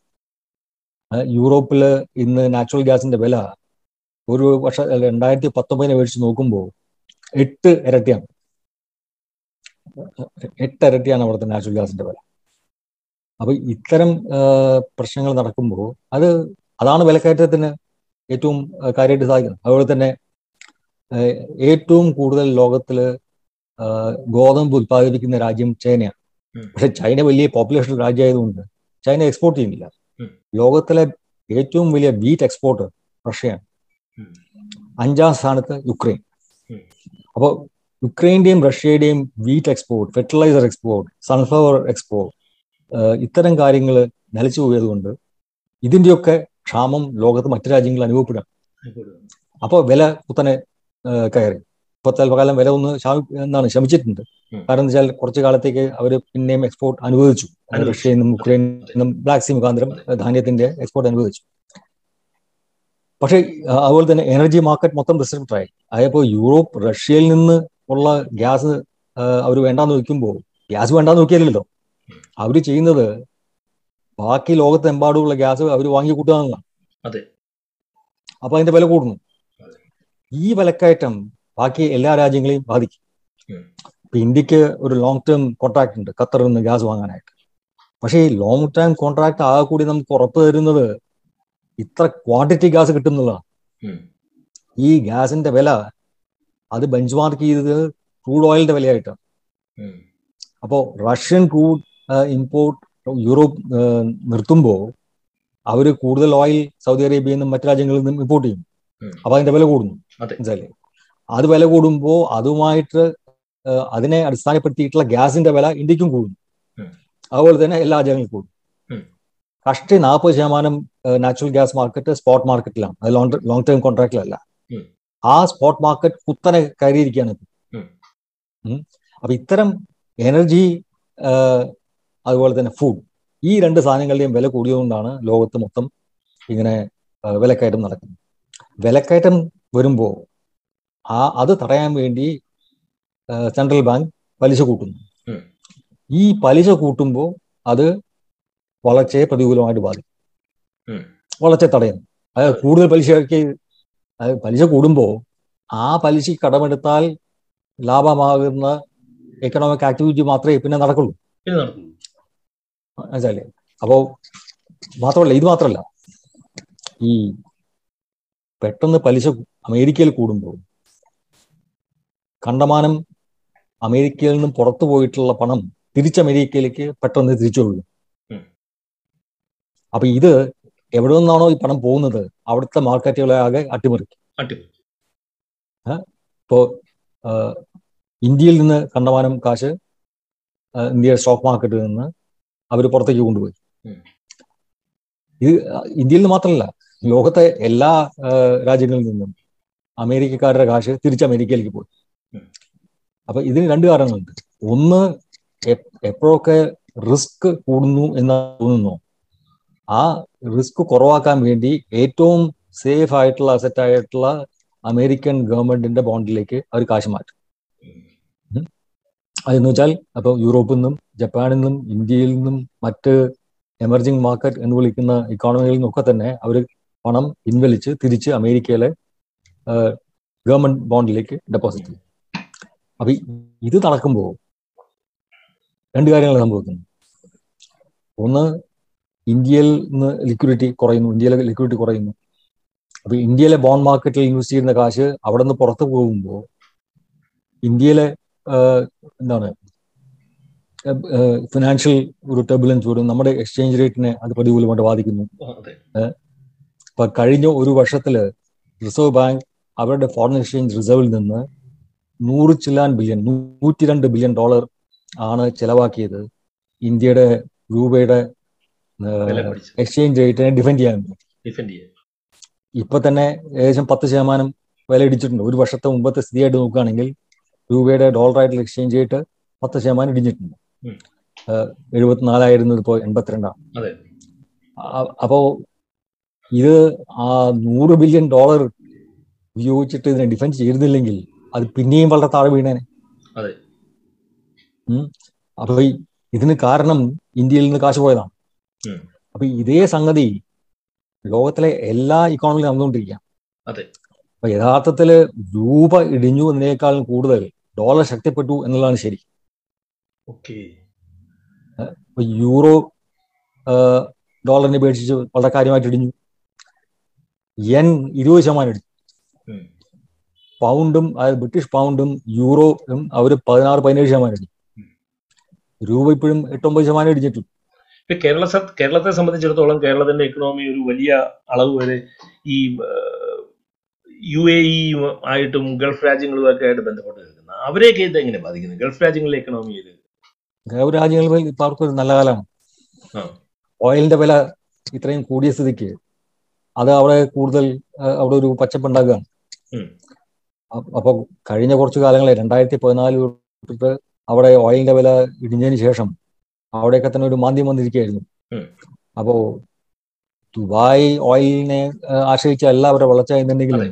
യൂറോപ്പിൽ ഇന്ന് നാച്ചുറൽ ഗ്യാസിന്റെ വില ഒരു വർഷം രണ്ടായിരത്തി പത്തൊമ്പതിനെ മേടിച്ച് നോക്കുമ്പോൾ എട്ട് ഇരട്ടിയാണ് എട്ടിരട്ടിയാണ് അവിടുത്തെ നാച്ചുറൽ ഗ്യാസിന്റെ വില. അപ്പൊ ഇത്തരം പ്രശ്നങ്ങൾ നടക്കുമ്പോൾ അത് അതാണ് വിലക്കയറ്റത്തിന് ഏറ്റവും കാര്യമായിട്ട് സഹായിക്കുന്നത്. അതുപോലെ തന്നെ ഏറ്റവും കൂടുതൽ ലോകത്തിൽ ഗോതമ്പ് ഉത്പാദിപ്പിക്കുന്ന രാജ്യം ചൈനയാണ്. പക്ഷെ ചൈന വലിയ പോപ്പുലേഷൻ രാജ്യമായതുകൊണ്ട് ചൈന എക്സ്പോർട്ട് ചെയ്യുന്നില്ല. ലോകത്തിലെ ഏറ്റവും വലിയ വീറ്റ് എക്സ്പോർട്ട് റഷ്യയാണ്. അഞ്ചാം സ്ഥാനത്ത് യുക്രൈൻ. അപ്പോൾ യുക്രൈന്റെയും റഷ്യയുടെയും wheat export, fertiliser export, sunflower export, ഇത്തരം കാര്യങ്ങൾ നിലച്ചു പോയതുകൊണ്ട് ഇതിൻ്റെയൊക്കെ ക്ഷാമം ലോകത്ത് മറ്റു രാജ്യങ്ങൾ അനുഭവപ്പെടാം. അപ്പോൾ വില കുത്തനെ കയറി. ഇപ്പൊ തൽക്കാലം വില ഒന്ന് എന്താണ് ശമിച്ചിട്ടുണ്ട്. കാരണം എന്താ വെച്ചാൽ കുറച്ചു കാലത്തേക്ക് അവര് പിന്നെയും എക്സ്പോർട്ട് അനുവദിച്ചു. റഷ്യയിൽ നിന്നും ഉക്രൈനിൽ നിന്നും ബ്ലാക്ക് സീ മുഖാന്തരം ധാന്യത്തിന്റെ എക്സ്പോർട്ട് അനുവദിച്ചു. പക്ഷെ അതുപോലെ തന്നെ എനർജി മാർക്കറ്റ് മൊത്തം റിസ്ട്രിക്റ്റായി. അതായപ്പോൾ യൂറോപ്പ് റഷ്യയിൽ നിന്ന് ഉള്ള ഗ്യാസ് അവർ വേണ്ടാന്ന് നോക്കുമ്പോൾ ഗ്യാസ് വേണ്ടാന്ന് നോക്കിയല്ലോ. അവര് ചെയ്യുന്നത് ബാക്കി ലോകത്തെമ്പാടുമുള്ള ഗ്യാസ് അവർ വാങ്ങി കൂട്ടുക എന്നതാണ്. അതെ. അപ്പൊ അതിന്റെ വില കൂടുന്നു. ഈ വിലക്കയറ്റം ബാക്കി എല്ലാ രാജ്യങ്ങളെയും ബാധിക്കും. ഇപ്പൊ ഇന്ത്യക്ക് ഒരു ലോങ് ടേം കോൺട്രാക്ട് ഉണ്ട് ഖത്തറിൽ നിന്ന് ഗ്യാസ് വാങ്ങാനായിട്ട്. പക്ഷേ ഈ ലോങ് ടേം കോൺട്രാക്ട് ആകെ കൂടി നമുക്ക് ഉറപ്പ് തരുന്നത് ഇത്ര ക്വാണ്ടിറ്റി ഗ്യാസ് കിട്ടും എന്നുള്ളതാണ്. ഈ ഗ്യാസിന്റെ വില അത് ബെഞ്ച് മാർക്ക് ചെയ്തത് ക്രൂഡ് ഓയിലിന്റെ വിലയായിട്ടാണ്. അപ്പോൾ റഷ്യൻ ക്രൂഡ് ഇമ്പോർട്ട് യൂറോപ്പ് നിർത്തുമ്പോൾ അവർ കൂടുതൽ ഓയിൽ സൗദി അറേബ്യയിൽ നിന്നും മറ്റു രാജ്യങ്ങളിൽ നിന്നും ഇമ്പോർട്ട് ചെയ്യും. അപ്പൊ അതിന്റെ വില കൂടുന്നു. മനസ്സിലായി. അത് വില കൂടുമ്പോൾ അതുമായിട്ട് അതിനെ അടിസ്ഥാനപ്പെടുത്തിയിട്ടുള്ള ഗ്യാസിന്റെ വില ഇന്ത്യക്കും കൂടുന്നു. അതുപോലെ തന്നെ എല്ലാ രാജ്യങ്ങൾക്കും കൂടും. കഷ്ടി നാൽപ്പത് ശതമാനം നാച്ചുറൽ ഗ്യാസ് മാർക്കറ്റ് സ്പോട്ട് മാർക്കറ്റിലാണ്, അത് ലോങ് ലോങ് ടേം കോൺട്രാക്റ്റിലല്ല. ആ സ്പോട്ട് മാർക്കറ്റ് കുത്തനെ കയറിയിരിക്കുകയാണ്. അപ്പൊ ഇത്തരം എനർജി അതുപോലെ തന്നെ ഫുഡ്, ഈ രണ്ട് സാധനങ്ങളുടെയും വില കൂടിയതുകൊണ്ടാണ് ലോകത്ത് മൊത്തം ഇങ്ങനെ വിലക്കയറ്റം നടക്കുന്നത്. വിലക്കയറ്റം വരുമ്പോൾ ആ അത് തടയാൻ വേണ്ടി സെൻട്രൽ ബാങ്ക് പലിശ കൂട്ടുന്നു. ഈ പലിശ കൂട്ടുമ്പോൾ അത് വളർച്ചയെ പ്രതികൂലമായിട്ട് ബാധിക്കും, വളർച്ച തടയുന്നു. അതായത് കൂടുതൽ പലിശയ്ക്ക് പലിശ കൂടുമ്പോൾ ആ പലിശ കടമെടുത്താൽ ലാഭമാകുന്ന എക്കണോമിക് ആക്ടിവിറ്റി മാത്രമേ പിന്നെ നടക്കുള്ളൂ. മനസ്സിലെ? അപ്പോ മാത്രമല്ല, ഇത് മാത്രമല്ല, ഈ പെട്ടെന്ന് പലിശ അമേരിക്കയിൽ കൂടുമ്പോൾ കണ്ടമാനം അമേരിക്കയിൽ നിന്നും പുറത്തു പോയിട്ടുള്ള പണം തിരിച്ച് അമേരിക്കയിലേക്ക് പെട്ടെന്ന് തിരിച്ചൊഴുകും. അപ്പൊ ഇത് എവിടെ നിന്നാണോ ഈ പണം പോകുന്നത് അവിടുത്തെ മാർക്കറ്റുകളെ ആകെ അട്ടിമറിക്കും. ഇപ്പോ ഇന്ത്യയിൽ നിന്ന് കണ്ടമാനം കാശ് ഇന്ത്യയുടെ സ്റ്റോക്ക് മാർക്കറ്റിൽ നിന്ന് അവർ പുറത്തേക്ക് കൊണ്ടുപോയി. ഇത് ഇന്ത്യയിൽ നിന്ന് മാത്രമല്ല, ലോകത്തെ എല്ലാ രാജ്യങ്ങളിൽ നിന്നും അമേരിക്കക്കാരുടെ കാശ് തിരിച്ച് അമേരിക്കയിലേക്ക് പോയി. അപ്പൊ ഇതിന് രണ്ട് കാരണങ്ങളുണ്ട്. ഒന്ന്, എപ്പോഴൊക്കെ റിസ്ക് കൂടുന്നു എന്ന് തോന്നുന്നു, ആ റിസ്ക് കുറവാക്കാൻ വേണ്ടി ഏറ്റവും സേഫ് ആയിട്ടുള്ള അസറ്റ് ആയിട്ടുള്ള അമേരിക്കൻ ഗവൺമെന്റിന്റെ ബോണ്ടിലേക്ക് അവർ കാശ് മാറ്റും. അതെന്ന് വെച്ചാൽ അപ്പൊ യൂറോപ്പിൽ നിന്നും ജപ്പാനിൽ നിന്നും ഇന്ത്യയിൽ നിന്നും മറ്റ് എമർജിങ് മാർക്കറ്റ് എന്ന് വിളിക്കുന്ന ഇക്കോണമികളിൽ നിന്നൊക്കെ തന്നെ അവർ പണം പിൻവലിച്ച് തിരിച്ച് അമേരിക്കയിലെ ഗവൺമെന്റ് ബോണ്ടിലേക്ക് ഡെപ്പോസിറ്റ് ചെയ്യും. അപ്പൊ ഇത് നടക്കുമ്പോൾ രണ്ട് കാര്യങ്ങൾ സംഭവിക്കുന്നു. ഒന്ന്, ഇന്ത്യയിൽ നിന്ന് ലിക്വിഡിറ്റി കുറയുന്നു, ഇന്ത്യയിലെ ലിക്വിഡിറ്റി കുറയുന്നു. അപ്പൊ ഇന്ത്യയിലെ ബോണ്ട് മാർക്കറ്റിൽ ഇൻവെസ്റ്റ് ചെയ്യുന്ന കാശ് അവിടെ നിന്ന് പുറത്തു പോകുമ്പോൾ ഇന്ത്യയിലെ എന്താണ് ഫിനാൻഷ്യൽ ഒരു ടർബുലൻസ് വരും. നമ്മുടെ എക്സ്ചേഞ്ച് റേറ്റിനെ അത് പ്രതികൂലമായിട്ട് ബാധിക്കുന്നു. ഇപ്പൊ കഴിഞ്ഞ ഒരു വർഷത്തില് റിസർവ് ബാങ്ക് അവരുടെ ഫോറിൻ എക്സ്ചേഞ്ച് റിസർവിൽ നിന്ന് നൂറ് ചില്ലാൻ ബില്യൺ നൂറ്റി രണ്ട് ബില്യൺ ഡോളർ ആണ് ചെലവാക്കിയത് ഇന്ത്യയുടെ രൂപയുടെ എക്സ്ചേഞ്ച് റേറ്റിനെ ഡിഫെൻഡ് ചെയ്യാൻ വേണ്ടി. ഇപ്പൊ തന്നെ ഏകദേശം പത്ത് ശതമാനം വില ഇടിച്ചിട്ടുണ്ട്. ഒരു വർഷത്തെ മുമ്പത്തെ സ്ഥിതിയായിട്ട് നോക്കുകയാണെങ്കിൽ രൂപയുടെ ഡോളറായിട്ടുള്ള എക്സ്ചേഞ്ച് റേറ്റ് പത്ത് ശതമാനം ഇടിഞ്ഞിട്ടുണ്ട്. എഴുപത്തിനാലായിരുന്നത് ഇപ്പോൾ എൺപത്തിരണ്ടാണ്. അപ്പോ ഇത് ആ നൂറ് ബില്യൺ ഡോളർ ഉപയോഗിച്ചിട്ട് ഇതിനെ ഡിഫെൻഡ് ചെയ്തില്ലെങ്കിൽ അത് പിന്നെയും വളരെ താഴെ വീണേനെ. അപ്പൊ ഇതിന് കാരണം ഇന്ത്യയിൽ നിന്ന് കാശ് പോയതാണ്. അപ്പൊ ഇതേ സംഗതി ലോകത്തിലെ എല്ലാ ഇക്കോണമിയിലും നടന്നുകൊണ്ടിരിക്കാം. അപ്പൊ യഥാർത്ഥത്തില് രൂപ ഇടിഞ്ഞു എന്നതിനേക്കാളും കൂടുതൽ ഡോളർ ശക്തിപ്പെട്ടു എന്നുള്ളതാണ് ശരി. യൂറോ ഡോളറിനെ അപേക്ഷിച്ച് വളരെ കാര്യമായിട്ട് ഇടിഞ്ഞു. യെൻ ഇരുപത് ശതമാനം ഇടിഞ്ഞു. പൗണ്ടും അതായത് ബ്രിട്ടീഷ് പൗണ്ടും യൂറോയും അവര് പതിനാറ് പതിനേഴ് ശതമാനം ഇടിഞ്ഞു. രൂപ ഇപ്പോഴും എട്ടൊമ്പത് ശതമാനം ഇടിഞ്ഞിട്ടുണ്ട്. കേരള കേരളത്തെ സംബന്ധിച്ചിടത്തോളം കേരളത്തിന്റെ എക്കണോമി ഒരു വലിയ അളവ് വരെ ഈ യു എ ഇ ആയിട്ടും ഗൾഫ് രാജ്യങ്ങളും ഒക്കെ ആയിട്ട് ബന്ധപ്പെട്ട് നിൽക്കുന്നത് അവരെയൊക്കെ ഇത് എങ്ങനെ ബാധിക്കുന്നത്? ഗൾഫ് രാജ്യങ്ങളിലെ എക്കണോമി ഇത് ഗൾഫ് രാജ്യങ്ങളിൽ ഇപ്പൊ അവർക്ക് ഒരു നല്ല കാലമാണ്. ഓയിലിന്റെ വില ഇത്രയും കൂടിയ സ്ഥിതിക്ക് അത് അവിടെ കൂടുതൽ അവിടെ ഒരു പച്ചപ്പുണ്ടാക്കുകയാണ്. അപ്പൊ കഴിഞ്ഞ കുറച്ച് കാലങ്ങളെ രണ്ടായിരത്തി പതിനാല് തൊട്ടിട്ട് അവിടെ ഓയിലിന്റെ വില ഇടിഞ്ഞതിന് ശേഷം അവിടെയൊക്കെ തന്നെ ഒരു മാന്ദ്യം വന്നിരിക്കുകയായിരുന്നു. അപ്പോ ദുബായ് ഓയിലിനെ ആശ്രയിച്ച അല്ല അവരുടെ വളർച്ച എന്നുണ്ടെങ്കിലും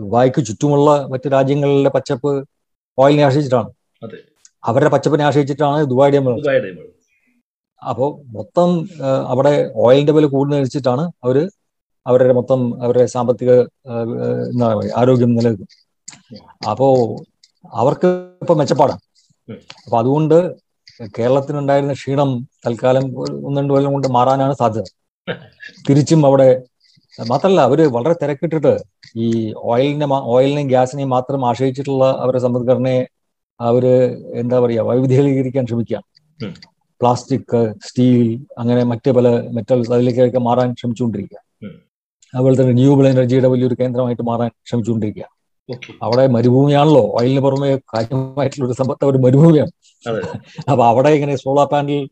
ദുബായ്ക്ക് ചുറ്റുമുള്ള മറ്റു രാജ്യങ്ങളിലെ പച്ചപ്പ് ഓയിലിനെ ആശ്രയിച്ചിട്ടാണ്, അവരുടെ പച്ചപ്പിനെ ആശ്രയിച്ചിട്ടാണ് ദുബായുടെ വളർച്ച. അപ്പോ മൊത്തം അവിടെ ഓയിലിന്റെ വില കൂടുന്നതനുസരിച്ചിട്ടാണ് അവര് അവരുടെ മൊത്തം അവരുടെ സാമ്പത്തിക എന്താ പറയുക ആരോഗ്യം നിലനിൽക്കും. അപ്പോ അവർക്ക് ഇപ്പൊ മെച്ചപ്പാടാണ്. അപ്പൊ അതുകൊണ്ട് കേരളത്തിനുണ്ടായിരുന്ന ക്ഷീണം തൽക്കാലം ഒന്ന് രണ്ട് കൊല്ലം കൊണ്ട് മാറാനാണ് സാധ്യത. തിരിച്ചും അവിടെ മാത്രമല്ല അവര് വളരെ തിരക്കിട്ടിട്ട് ഈ ഓയിലിനെ ഓയിലിനെയും ഗ്യാസിനെയും മാത്രം ആശ്രയിച്ചിട്ടുള്ള അവരുടെ സമ്പദ്ഘടനയെ അവര് എന്താ പറയുക വൈവിധ്യീകരിക്കാൻ ശ്രമിക്കുകയാണ്. പ്ലാസ്റ്റിക്, സ്റ്റീൽ, അങ്ങനെ മറ്റ് പല മെറ്റൽസ് അതിലേക്കൊക്കെ മാറാൻ ശ്രമിച്ചുകൊണ്ടിരിക്കുക. അതുപോലെ തന്നെ റിന്യൂവബിൾ എനർജിയുടെ വലിയൊരു കേന്ദ്രമായിട്ട് മാറാൻ ശ്രമിച്ചുകൊണ്ടിരിക്കുക. അവിടെ മരുഭൂമിയാണല്ലോ, ഓയിലിന് പുറമെ കാര്യമായിട്ടുള്ള ഒരു സമ്പത്ത് അവർ മരുഭൂമിയാണ്. അപ്പൊ അവിടെ ഇങ്ങനെ സോളാർ പാനൽ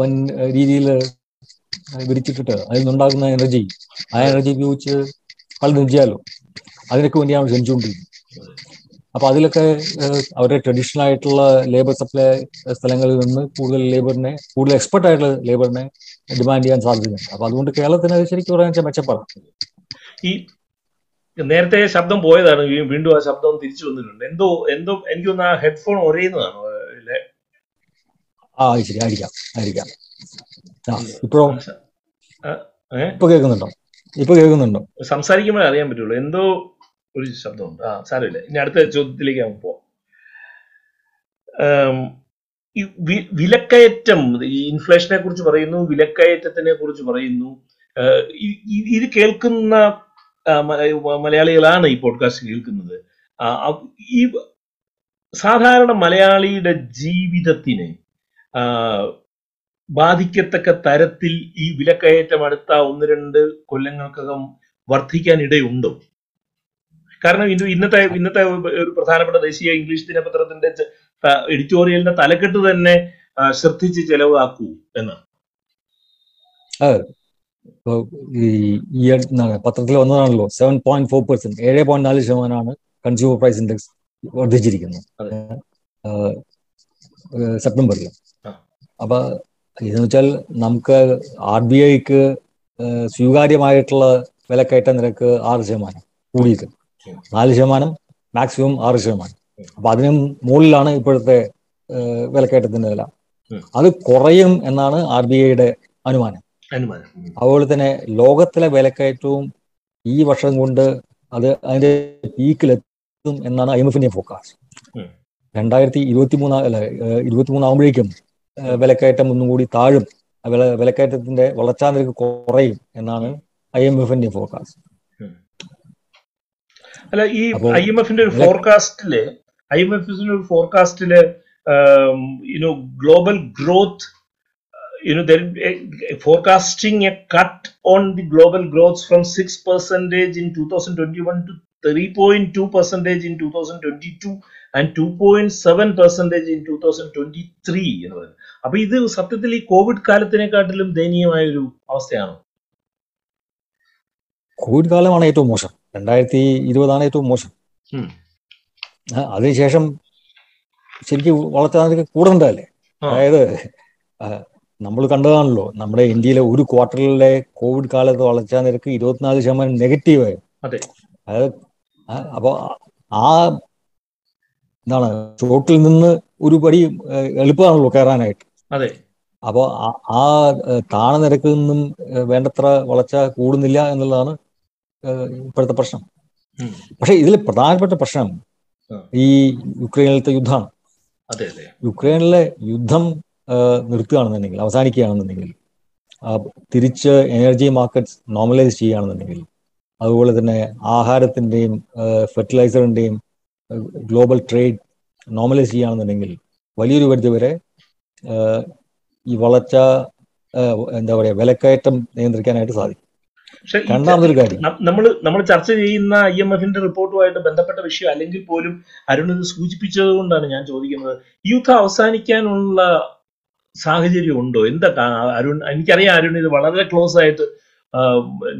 വൻ രീതിയിൽ വിരിച്ചിട്ടിട്ട് അതിൽ നിന്നുണ്ടാകുന്ന എനർജി, ആ എനർജി ഉപയോഗിച്ച് പലതും ചെയ്യാമല്ലോ, അതിനൊക്കെ വേണ്ടിയാണ് ശ്രമിച്ചുകൊണ്ടിരിക്കുന്നത്. അപ്പൊ അതിലൊക്കെ അവരുടെ ട്രഡീഷണൽ ആയിട്ടുള്ള ലേബർ സപ്ലൈ സ്ഥലങ്ങളിൽ നിന്ന് കൂടുതൽ ലേബറിനെ കൂടുതൽ എക്സ്പെർട്ട് ആയിട്ടുള്ള ലേബറിനെ ഡിമാൻഡ് ചെയ്യാൻ സാധ്യതയുണ്ട്. അപ്പൊ അതുകൊണ്ട് കേരളത്തിന് ശരിക്കും പറയാൻ വെച്ചാൽ മെച്ചപ്പെടാം. ഈ നേരത്തെ ശബ്ദം പോയതാണ്, വീണ്ടും ആ ശബ്ദം തിരിച്ചു വന്നിട്ടുണ്ട്. എന്തോ എന്തോ എനിക്കൊന്ന് ആ ഹെഡ്ഫോൺ ഒരയുന്നതാണ്. ആ ശരി, ആയിരിക്കാം ആയിരിക്കാം ആ ഇപ്പോ ഇപ്പൊ കേൾക്കുന്നുണ്ടോ? ഇപ്പൊ കേൾക്കുന്നുണ്ടോ? സംസാരിക്കുമ്പോഴേ അറിയാൻ പറ്റുള്ളൂ, എന്തോ ഒരു ശബ്ദമുണ്ട്. ആ സാരമില്ല, ഇനി അടുത്ത ചോദ്യത്തിലേക്ക് നമുക്ക് പോവാം. ഈ വിലക്കയറ്റം, ഈ ഇൻഫ്ലേഷനെ കുറിച്ച് പറയുന്നു, വിലക്കയറ്റത്തിനെ കുറിച്ച് പറയുന്നു. ഇത് കേൾക്കുന്ന മലയാളികളാണ് ഈ പോഡ്കാസ്റ്റ് കേൾക്കുന്നത്. ഈ സാധാരണ മലയാളിയുടെ ജീവിതത്തിനെ ബാധിക്കത്തക്ക തരത്തിൽ ഈ വിലക്കയറ്റം അടുത്ത ഒന്ന് രണ്ട് കൊല്ലങ്ങൾക്കകം വർദ്ധിക്കാൻ ഇടയുണ്ടോ? കാരണം ഇന്നത്തെ ഇന്നത്തെ ഒരു പ്രധാനപ്പെട്ട ദേശീയ ഇംഗ്ലീഷ് ദിനപത്രത്തിന്റെ എഡിറ്റോറിയലിന്റെ തലക്കെട്ട് തന്നെ ശ്രദ്ധിച്ച് ചെലവാക്കൂ എന്നാണ്. ഈ പത്രത്തിൽ വന്നതാണല്ലോ, സെവൻ പോയിന്റ് ഫോർ പെർസെന്റ് ഏഴ് പോയിന്റ് നാല് ശതമാനമാണ് കൺസ്യൂമർ പ്രൈസ് ഇൻഡെക്സ് വർദ്ധിച്ചിരിക്കുന്നത് സെപ്റ്റംബറിൽ. അപ്പൊ ഇതെന്ന് വെച്ചാൽ നമുക്ക് ആർ ബി ഐക്ക് സ്വീകാര്യമായിട്ടുള്ള വിലക്കയറ്റ നിരക്ക് ആറ് ശതമാനം കൂടിയിട്ട് നാല് ശതമാനം മാക്സിമം ആറ് ശതമാനം അപ്പൊ അതിനും മുകളിലാണ് ഇപ്പോഴത്തെ വിലക്കയറ്റത്തിന്റെ വില. അത് കുറയും എന്നാണ് ആർ ബി ഐയുടെ അനുമാനം. അതുപോലെ തന്നെ ലോകത്തിലെ വിലക്കയറ്റവും ഈ വർഷം കൊണ്ട് അത് അതിന്റെ പീക്കിലെത്തും എന്നാണ് ഐ എം എഫിന്റെ ഫോക്കാസ്റ്റ്. രണ്ടായിരത്തി ഇരുപത്തി മൂന്ന് അല്ല ഇരുപത്തി മൂന്നാകുമ്പോഴേക്കും വിലക്കയറ്റം ഒന്നും കൂടി താഴും, വില വിലക്കയറ്റത്തിന്റെ വളർച്ചാ നിരക്ക് കുറയും എന്നാണ് ഐ എം എഫിന്റെ ഫോർകാസ്റ്റ്. അല്ല, ഈ ഐ എം എഫിന്റെ ഒരു ഫോർകാസ്റ്റില് ഐ എം എഫിന്റെ ഒരു ഫോർകാസ്റ്റില് you know global growth, you know they're forecasting a cut on the global growth from six percentage in two thousand twenty one to three point two percentage in two thousand twenty two and two point seven percentage in twenty twenty-three എന്ന് പറയുന്നത്. അപ്പൊ ഇത് സത്യത്തിൽ ഈ Covid കാലത്തിനെക്കാട്ടിലും ദയനീയമായ ഒരു അവസ്ഥയാണ്. Covid കാലമാണ് ഏറ്റവും മോശം, രണ്ടായിരത്തി ഇരുപതാണ് ഏറ്റവും മോശം. അതിനുശേഷം ശരിക്കും വളർച്ചാ കൂടുന്നുണ്ടല്ലേ? അതായത് നമ്മൾ കണ്ടതാണല്ലോ, നമ്മുടെ ഇന്ത്യയിലെ ഒരു ക്വാർട്ടറിലെ കോവിഡ് കാലത്ത് വളർച്ചാ നിരക്ക് ഇരുപത്തിനാല് ശതമാനം നെഗറ്റീവായി. അതായത് അപ്പൊ ആ എന്താണ് ചോട്ടിൽ നിന്ന് ഒരു പടി എളുപ്പമാണല്ലോ കയറാനായിട്ട്. അതെ, അപ്പൊ ആ താണ നിരക്കിൽ നിന്നും വേണ്ടത്ര വളർച്ച കൂടുന്നില്ല എന്നുള്ളതാണ് ഇപ്പോഴത്തെ പ്രശ്നം. പക്ഷെ ഇതിൽ പ്രധാനപ്പെട്ട പ്രശ്നം ഈ യുക്രൈനിലത്തെ യുദ്ധമാണ്. യുക്രൈനിലെ യുദ്ധം നിർത്തുകയാണെന്നുണ്ടെങ്കിൽ, അവസാനിക്കുകയാണെന്നുണ്ടെങ്കിൽ, തിരിച്ച് എനർജി മാർക്കറ്റ്സ് നോർമലൈസ് ചെയ്യുകയാണെന്നുണ്ടെങ്കിൽ, അതുപോലെ തന്നെ ആഹാരത്തിന്റെയും ഫെർട്ടിലൈസറിന്റെയും ഗ്ലോബൽ ട്രേഡ് നോർമലൈസ് ചെയ്യുകയാണെന്നുണ്ടെങ്കിൽ വലിയൊരു പരിധിവരെ ഈ വളർച്ച എന്താ പറയുക വിലക്കയറ്റം നിയന്ത്രിക്കാനായിട്ട് സാധിക്കും. രണ്ടാമതൊരു കാര്യം, നമ്മൾ നമ്മൾ ചർച്ച ചെയ്യുന്ന ഐ എം എഫിന്റെ റിപ്പോർട്ടുമായിട്ട് ബന്ധപ്പെട്ട വിഷയം അല്ലെങ്കിൽ പോലും അരുൺ ഇത് സൂചിപ്പിച്ചത് കൊണ്ടാണ് ഞാൻ ചോദിക്കുന്നത്, ഈ യുദ്ധം അവസാനിക്കാനുള്ള സാഹചര്യം ഉണ്ടോ? എന്താ അരുൺ, എനിക്കറിയാം അരുൺ ഇത് വളരെ ക്ലോസ് ആയിട്ട്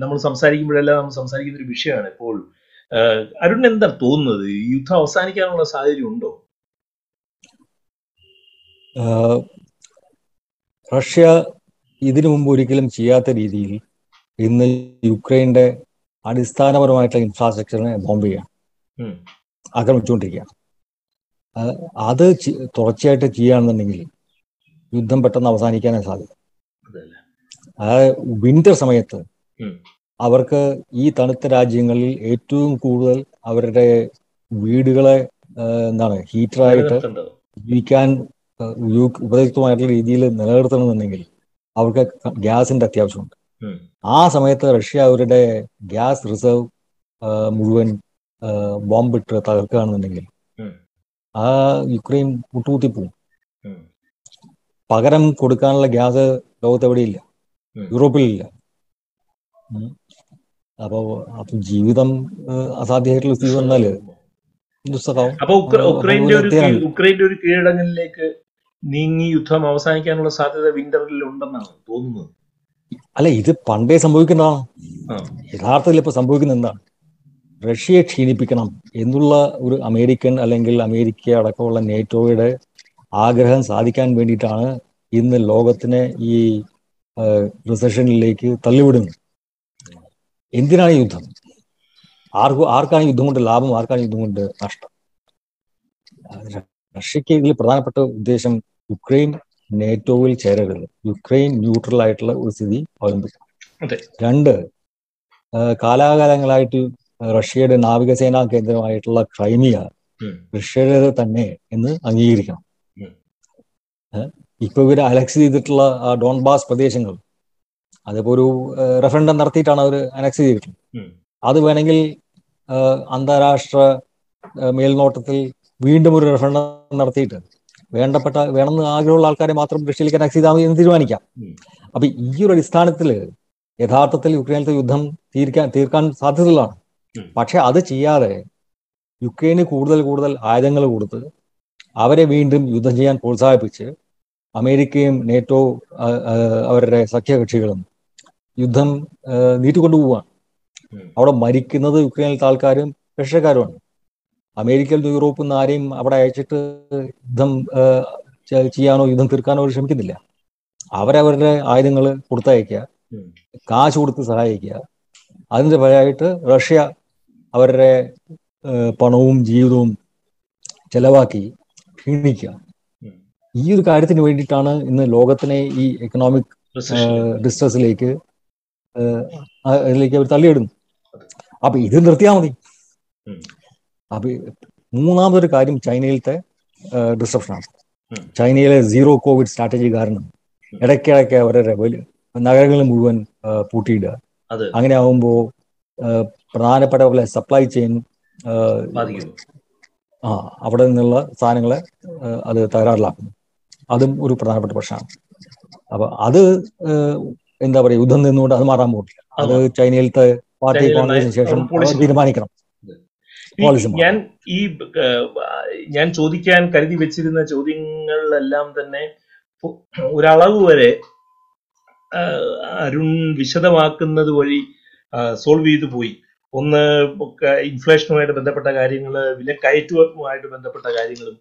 നമ്മൾ സംസാരിക്കുമ്പോഴെല്ലാം നമ്മൾ സംസാരിക്കുന്ന ഒരു വിഷയമാണ് ഇപ്പോൾ. അരുൺ എന്താ തോന്നുന്നത്, യുദ്ധം അവസാനിക്കാനുള്ള സാഹചര്യം ഉണ്ടോ? റഷ്യ ഇതിനു മുമ്പ് ഒരിക്കലും ചെയ്യാത്ത രീതിയിൽ ഇന്ന് യുക്രൈന്റെ അടിസ്ഥാനപരമായിട്ടുള്ള ഇൻഫ്രാസ്ട്രക്ചറിനെ ബോംബ് ചെയ്യാണ്, ആക്രമിച്ചുകൊണ്ടിരിക്കുകയാണ്. അത് തുടർച്ചയായിട്ട് ചെയ്യുകയാണെന്നുണ്ടെങ്കിൽ യുദ്ധം പെട്ടെന്ന് അവസാനിക്കാനേ സാധ്യത. അതായത് വിന്റർ സമയത്ത് അവർക്ക് ഈ തണുത്ത രാജ്യങ്ങളിൽ ഏറ്റവും കൂടുതൽ അവരുടെ വീടുകളെ എന്താണ് ഹീറ്ററായിട്ട് ജീവിക്കാൻ ഉപയുക്തമായിട്ടുള്ള രീതിയിൽ നിലനിർത്തണമെന്നുണ്ടെങ്കിൽ അവർക്ക് ഗ്യാസിന്റെ അത്യാവശ്യമുണ്ട്. ആ സമയത്ത് റഷ്യ അവരുടെ ഗ്യാസ് റിസർവ് മുഴുവൻ ബോംബിട്ട് തകർക്കുകയാണെന്നുണ്ടെങ്കിൽ ആ യുക്രൈൻ മുട്ടുകുത്തി പോകും. പകരം കൊടുക്കാനുള്ള ഗ്യാസ് ലോകത്തെവിടെയില്ല, യൂറോപ്പിലില്ല. അപ്പൊ അപ്പൊ ജീവിതം അസാധ്യമായിട്ടുള്ള സ്ഥിതി വന്നാല് ദുസ്സഹം. അപ്പൊ ഉക്രൈന്റെ ഒരു ഉക്രൈന്റെ ഒരു കീഴടങ്ങലിലേക്ക് നീങ്ങി യുദ്ധം അവസാനിക്കാനുള്ള സാധ്യത വിന്ററിൽ ഉണ്ടെന്നാണ് തോന്നുന്നത്. അല്ല, ഇത് പണ്ടേ സംഭവിക്കുന്നതാണ്. യഥാർത്ഥത്തിൽ ഇപ്പൊ സംഭവിക്കുന്ന എന്താണ്? റഷ്യയെ ക്ഷീണിപ്പിക്കണം എന്നുള്ള ഒരു അമേരിക്കൻ അല്ലെങ്കിൽ അമേരിക്ക അടക്കമുള്ള നേറ്റോയുടെ ആഗ്രഹം സാധിക്കാൻ വേണ്ടിയിട്ടാണ് ഇന്ന് ലോകത്തിനെ ഈ റിസഷനിലേക്ക് തള്ളിവിടുന്നത്. എന്തിനാണ് യുദ്ധം? ആർക്കും ആർക്കാണ് യുദ്ധം കൊണ്ട് ലാഭം, ആർക്കാണ് യുദ്ധം കൊണ്ട് നഷ്ടം? റഷ്യക്ക് ഇതിൽ പ്രധാനപ്പെട്ട ഉദ്ദേശം യുക്രൈൻ നേറ്റോയിൽ ചേരരുത്, യുക്രൈൻ ന്യൂട്രൽ ആയിട്ടുള്ള ഒരു സ്ഥിതി അവലംബിക്കണം. രണ്ട്, കാലാകാലങ്ങളായിട്ട് റഷ്യയുടെ നാവികസേനാ കേന്ദ്രമായിട്ടുള്ള ക്രൈമിയ റഷ്യയുടെ തന്നെ എന്ന് അംഗീകരിക്കണം. ഇപ്പൊ ഇവർ അനക്സ് ചെയ്തിട്ടുള്ള ഡോൺബാസ് പ്രദേശങ്ങൾ അതിപ്പോ ഒരു റെഫറൻഡം നടത്തിയിട്ടാണ് അവർ അനക്സ് ചെയ്തിട്ടുള്ളത്. അത് വേണമെങ്കിൽ അന്താരാഷ്ട്ര മേൽനോട്ടത്തിൽ വീണ്ടും ഒരു റെഫറൻഡം നടത്തിയിട്ട് വേണ്ടപ്പെട്ട വേണമെന്ന് ആഗ്രഹമുള്ള ആൾക്കാരെ മാത്രം റഷ്യയിലേക്ക് അനക്സ് ചെയ്താൽ മതി എന്ന് തീരുമാനിക്കാം. അപ്പൊ ഈ ഒരു അടിസ്ഥാനത്തിൽ യഥാർത്ഥത്തിൽ യുക്രൈനിലത്തെ യുദ്ധം തീർക്കാൻ തീർക്കാൻ സാധ്യതയുള്ളതാണ്. പക്ഷെ അത് ചെയ്യാതെ യുക്രൈന് കൂടുതൽ കൂടുതൽ ആയുധങ്ങൾ കൊടുത്ത് അവരെ വീണ്ടും യുദ്ധം ചെയ്യാൻ പ്രോത്സാഹിപ്പിച്ച് അമേരിക്കയും നേറ്റോ അവരുടെ സഖ്യകക്ഷികളും യുദ്ധം നീട്ടിക്കൊണ്ടുപോവുകയാണ്. അവിടെ മരിക്കുന്നത് യുക്രൈനിലത്തെ ആൾക്കാരും റഷ്യക്കാരുമാണ്. അമേരിക്കയിൽ നിന്ന് യൂറോപ്പിൽ നിന്ന് ആരെയും അവിടെ അയച്ചിട്ട് യുദ്ധം ചെയ്യാനോ യുദ്ധം തീർക്കാനോ അവർ ശ്രമിക്കുന്നില്ല. അവരവരുടെ ആയുധങ്ങൾ കൊടുത്തയക്കുക, കാശ് കൊടുത്ത് സഹായിക്കുക. അതിൻ്റെ ഫലമായിട്ട് റഷ്യ അവരുടെ പണവും ജീവിതവും ചെലവാക്കി ക്ഷീണിക്കുക. ഈ ഒരു കാര്യത്തിന് വേണ്ടിയിട്ടാണ് ഇന്ന് ലോകത്തിനെ ഈ എക്കണോമിക് ഡിസ്ട്രസിലേക്ക് അതിലേക്ക് അവർ തള്ളിയിടുന്നു. അപ്പൊ ഇത് നിർത്തിയാൽ മതി. അപ്പൊ മൂന്നാമതൊരു കാര്യം ചൈനയിലത്തെ ഡിസ്ട്രപ്ഷനാണ്. ചൈനയിലെ സീറോ കോവിഡ് സ്ട്രാറ്റജി കാരണം ഇടയ്ക്കിടയ്ക്ക് അവരുടെ നഗരങ്ങൾ മുഴുവൻ പൂട്ടിയിടുക. അങ്ങനെ ആകുമ്പോൾ പ്രധാനപ്പെട്ട പോലെ സപ്ലൈ ചെയിൻ ആ അവിടെ നിന്നുള്ള സാധനങ്ങളെ അത് തകരാറിലാക്കുന്നു. അതും ഒരു പ്രധാനപ്പെട്ട പ്രശ്നമാണ്. അപ്പൊ അത് എന്താ പറയുക, യുദ്ധം നിന്നുകൊണ്ട് അത് മാറാൻ പോകില്ല. അത് ചൈനയിലത്തെ പാർട്ടി കോൺഗ്രസിന് ശേഷം തീരുമാനിക്കണം. ഞാൻ ഈ ഞാൻ ചോദിക്കാൻ കരുതി വെച്ചിരുന്ന ചോദ്യങ്ങളിലെല്ലാം തന്നെ ഒരളവ് വരെ അരുൺ വിശദമാക്കുന്നത് വഴി സോൾവ് ചെയ്തു പോയി. ഒന്ന് ഇൻഫ്ലേഷനുമായിട്ട് ബന്ധപ്പെട്ട കാര്യങ്ങൾ, വിലക്കയറ്റവുമായിട്ട് ബന്ധപ്പെട്ട കാര്യങ്ങളും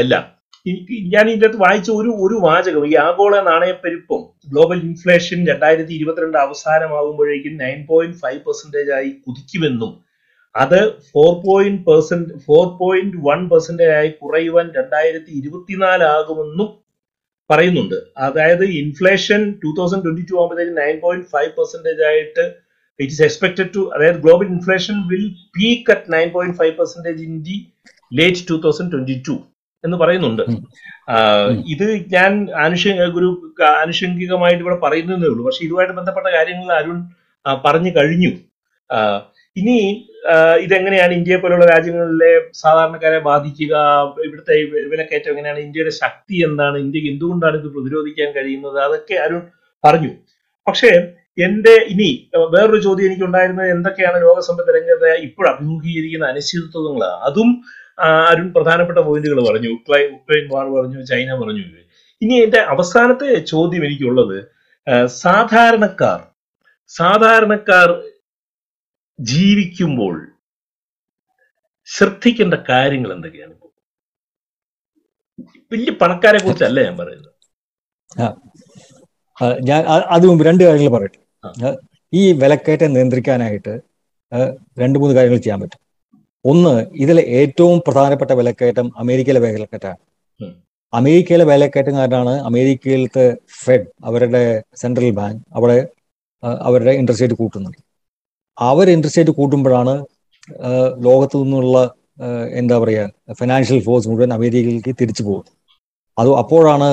എല്ലാം. എനിക്ക് ഞാൻ ഇതിൻ്റെ അകത്ത് വായിച്ച ഒരു ഒരു വാചകം, ഈ ആഗോള നാണയപ്പെരുപ്പം ഗ്ലോബൽ ഇൻഫ്ലേഷൻ രണ്ടായിരത്തി ഇരുപത്തിരണ്ട് അവസാനമാകുമ്പോഴേക്കും നയൻ പോയിന്റ് ഫൈവ് പെർസെൻറ്റേജ് ആയി കുതിക്കുമെന്നും അത് four point percent four point one percentage ആയി കുറയുവാൻ രണ്ടായിരത്തി ഇരുപത്തിനാലാകുമെന്നും പറയുന്നുണ്ട്. അതായത് inflation two thousand twenty two ആകുമ്പോഴത്തേക്ക് നയൻ പോയിന്റ് ഫൈവ് പെർസെൻറ്റേജ് ആയിട്ട് ഇറ്റ് ഇസ് എക്സ്പെക്ടഡ് ടു, അതായത് global inflation will peak at nine point five percentage in the late two thousand twenty two എന്ന് പറയുന്നുണ്ട്. ഇത് ഞാൻ ആനുഷ ഒരു ആനുഷംഗികമായിട്ട് ഇവിടെ പറയുന്നതേ ഉള്ളൂ. പക്ഷെ ഇതുമായിട്ട് ബന്ധപ്പെട്ട കാര്യങ്ങൾ അരുൺ പറഞ്ഞു കഴിഞ്ഞു. ഇനി ഇതെങ്ങനെയാണ് ഇന്ത്യയെ പോലുള്ള രാജ്യങ്ങളിലെ സാധാരണക്കാരെ ബാധിക്കുക, ഇവിടുത്തെ വിലക്കയറ്റം എങ്ങനെയാണ്, ഇന്ത്യയുടെ ശക്തി എന്താണ്, ഇന്ത്യക്ക് എന്തുകൊണ്ടാണ് ഇത് പ്രതിരോധിക്കാൻ കഴിയുന്നത്, അതൊക്കെ അരുൺ പറഞ്ഞു. പക്ഷേ എന്റെ ഇനി വേറൊരു ചോദ്യം എനിക്കുണ്ടായിരുന്നത്, എന്തൊക്കെയാണ് ലോകസമ്പത്ത് രംഗത്ത് ഇപ്പോൾ അഭിമുഖീകരിക്കുന്ന അനിശ്ചിതത്വങ്ങളാണ്? അതും അരുൺ പ്രധാനപ്പെട്ട പോയിന്റുകൾ പറഞ്ഞു. ഉക്രൈൻ ഉക്രൈൻ വാർ പറഞ്ഞു, ചൈന പറഞ്ഞു. ഇനി എന്റെ അവസാനത്തെ ചോദ്യം എനിക്കുള്ളത്, സാധാരണക്കാർ സാധാരണക്കാർ ജീവിക്കുമ്പോൾ ശ്രദ്ധിക്കേണ്ട കാര്യങ്ങൾ എന്തൊക്കെയാണ്? വലിയ പണക്കാരെ കുറിച്ചല്ല ഞാൻ പറയുന്നത്. ഞാൻ അതിനു മുമ്പ് രണ്ട് കാര്യങ്ങൾ പറയട്ടെ. ഈ വിലക്കയറ്റം നിയന്ത്രിക്കാനായിട്ട് രണ്ട് മൂന്ന് കാര്യങ്ങൾ ചെയ്യാൻ പറ്റും. ഒന്ന്, ഇതിലെ ഏറ്റവും പ്രധാനപ്പെട്ട വിലക്കയറ്റം അമേരിക്കയിലെ വിലക്കയറ്റമാണ്. അമേരിക്കയിലെ വിലക്കയറ്റം കാരണമാണ് അമേരിക്കയിലത്തെ ഫെഡ്, അവരുടെ സെൻട്രൽ ബാങ്ക്, അവിടെ അവരുടെ ഇൻട്രസ്റ്റ് റേറ്റ് കൂട്ടുന്നത്. അവർ ഇൻട്രസ്റ്റ് റേറ്റ് കൂട്ടുമ്പോഴാണ് ലോകത്തു നിന്നുള്ള എന്താ പറയുക ഫിനാൻഷ്യൽ ഫോഴ്സ് മുഴുവൻ അമേരിക്കയിലേക്ക് തിരിച്ചു പോകുന്നത്. അത് അപ്പോഴാണ്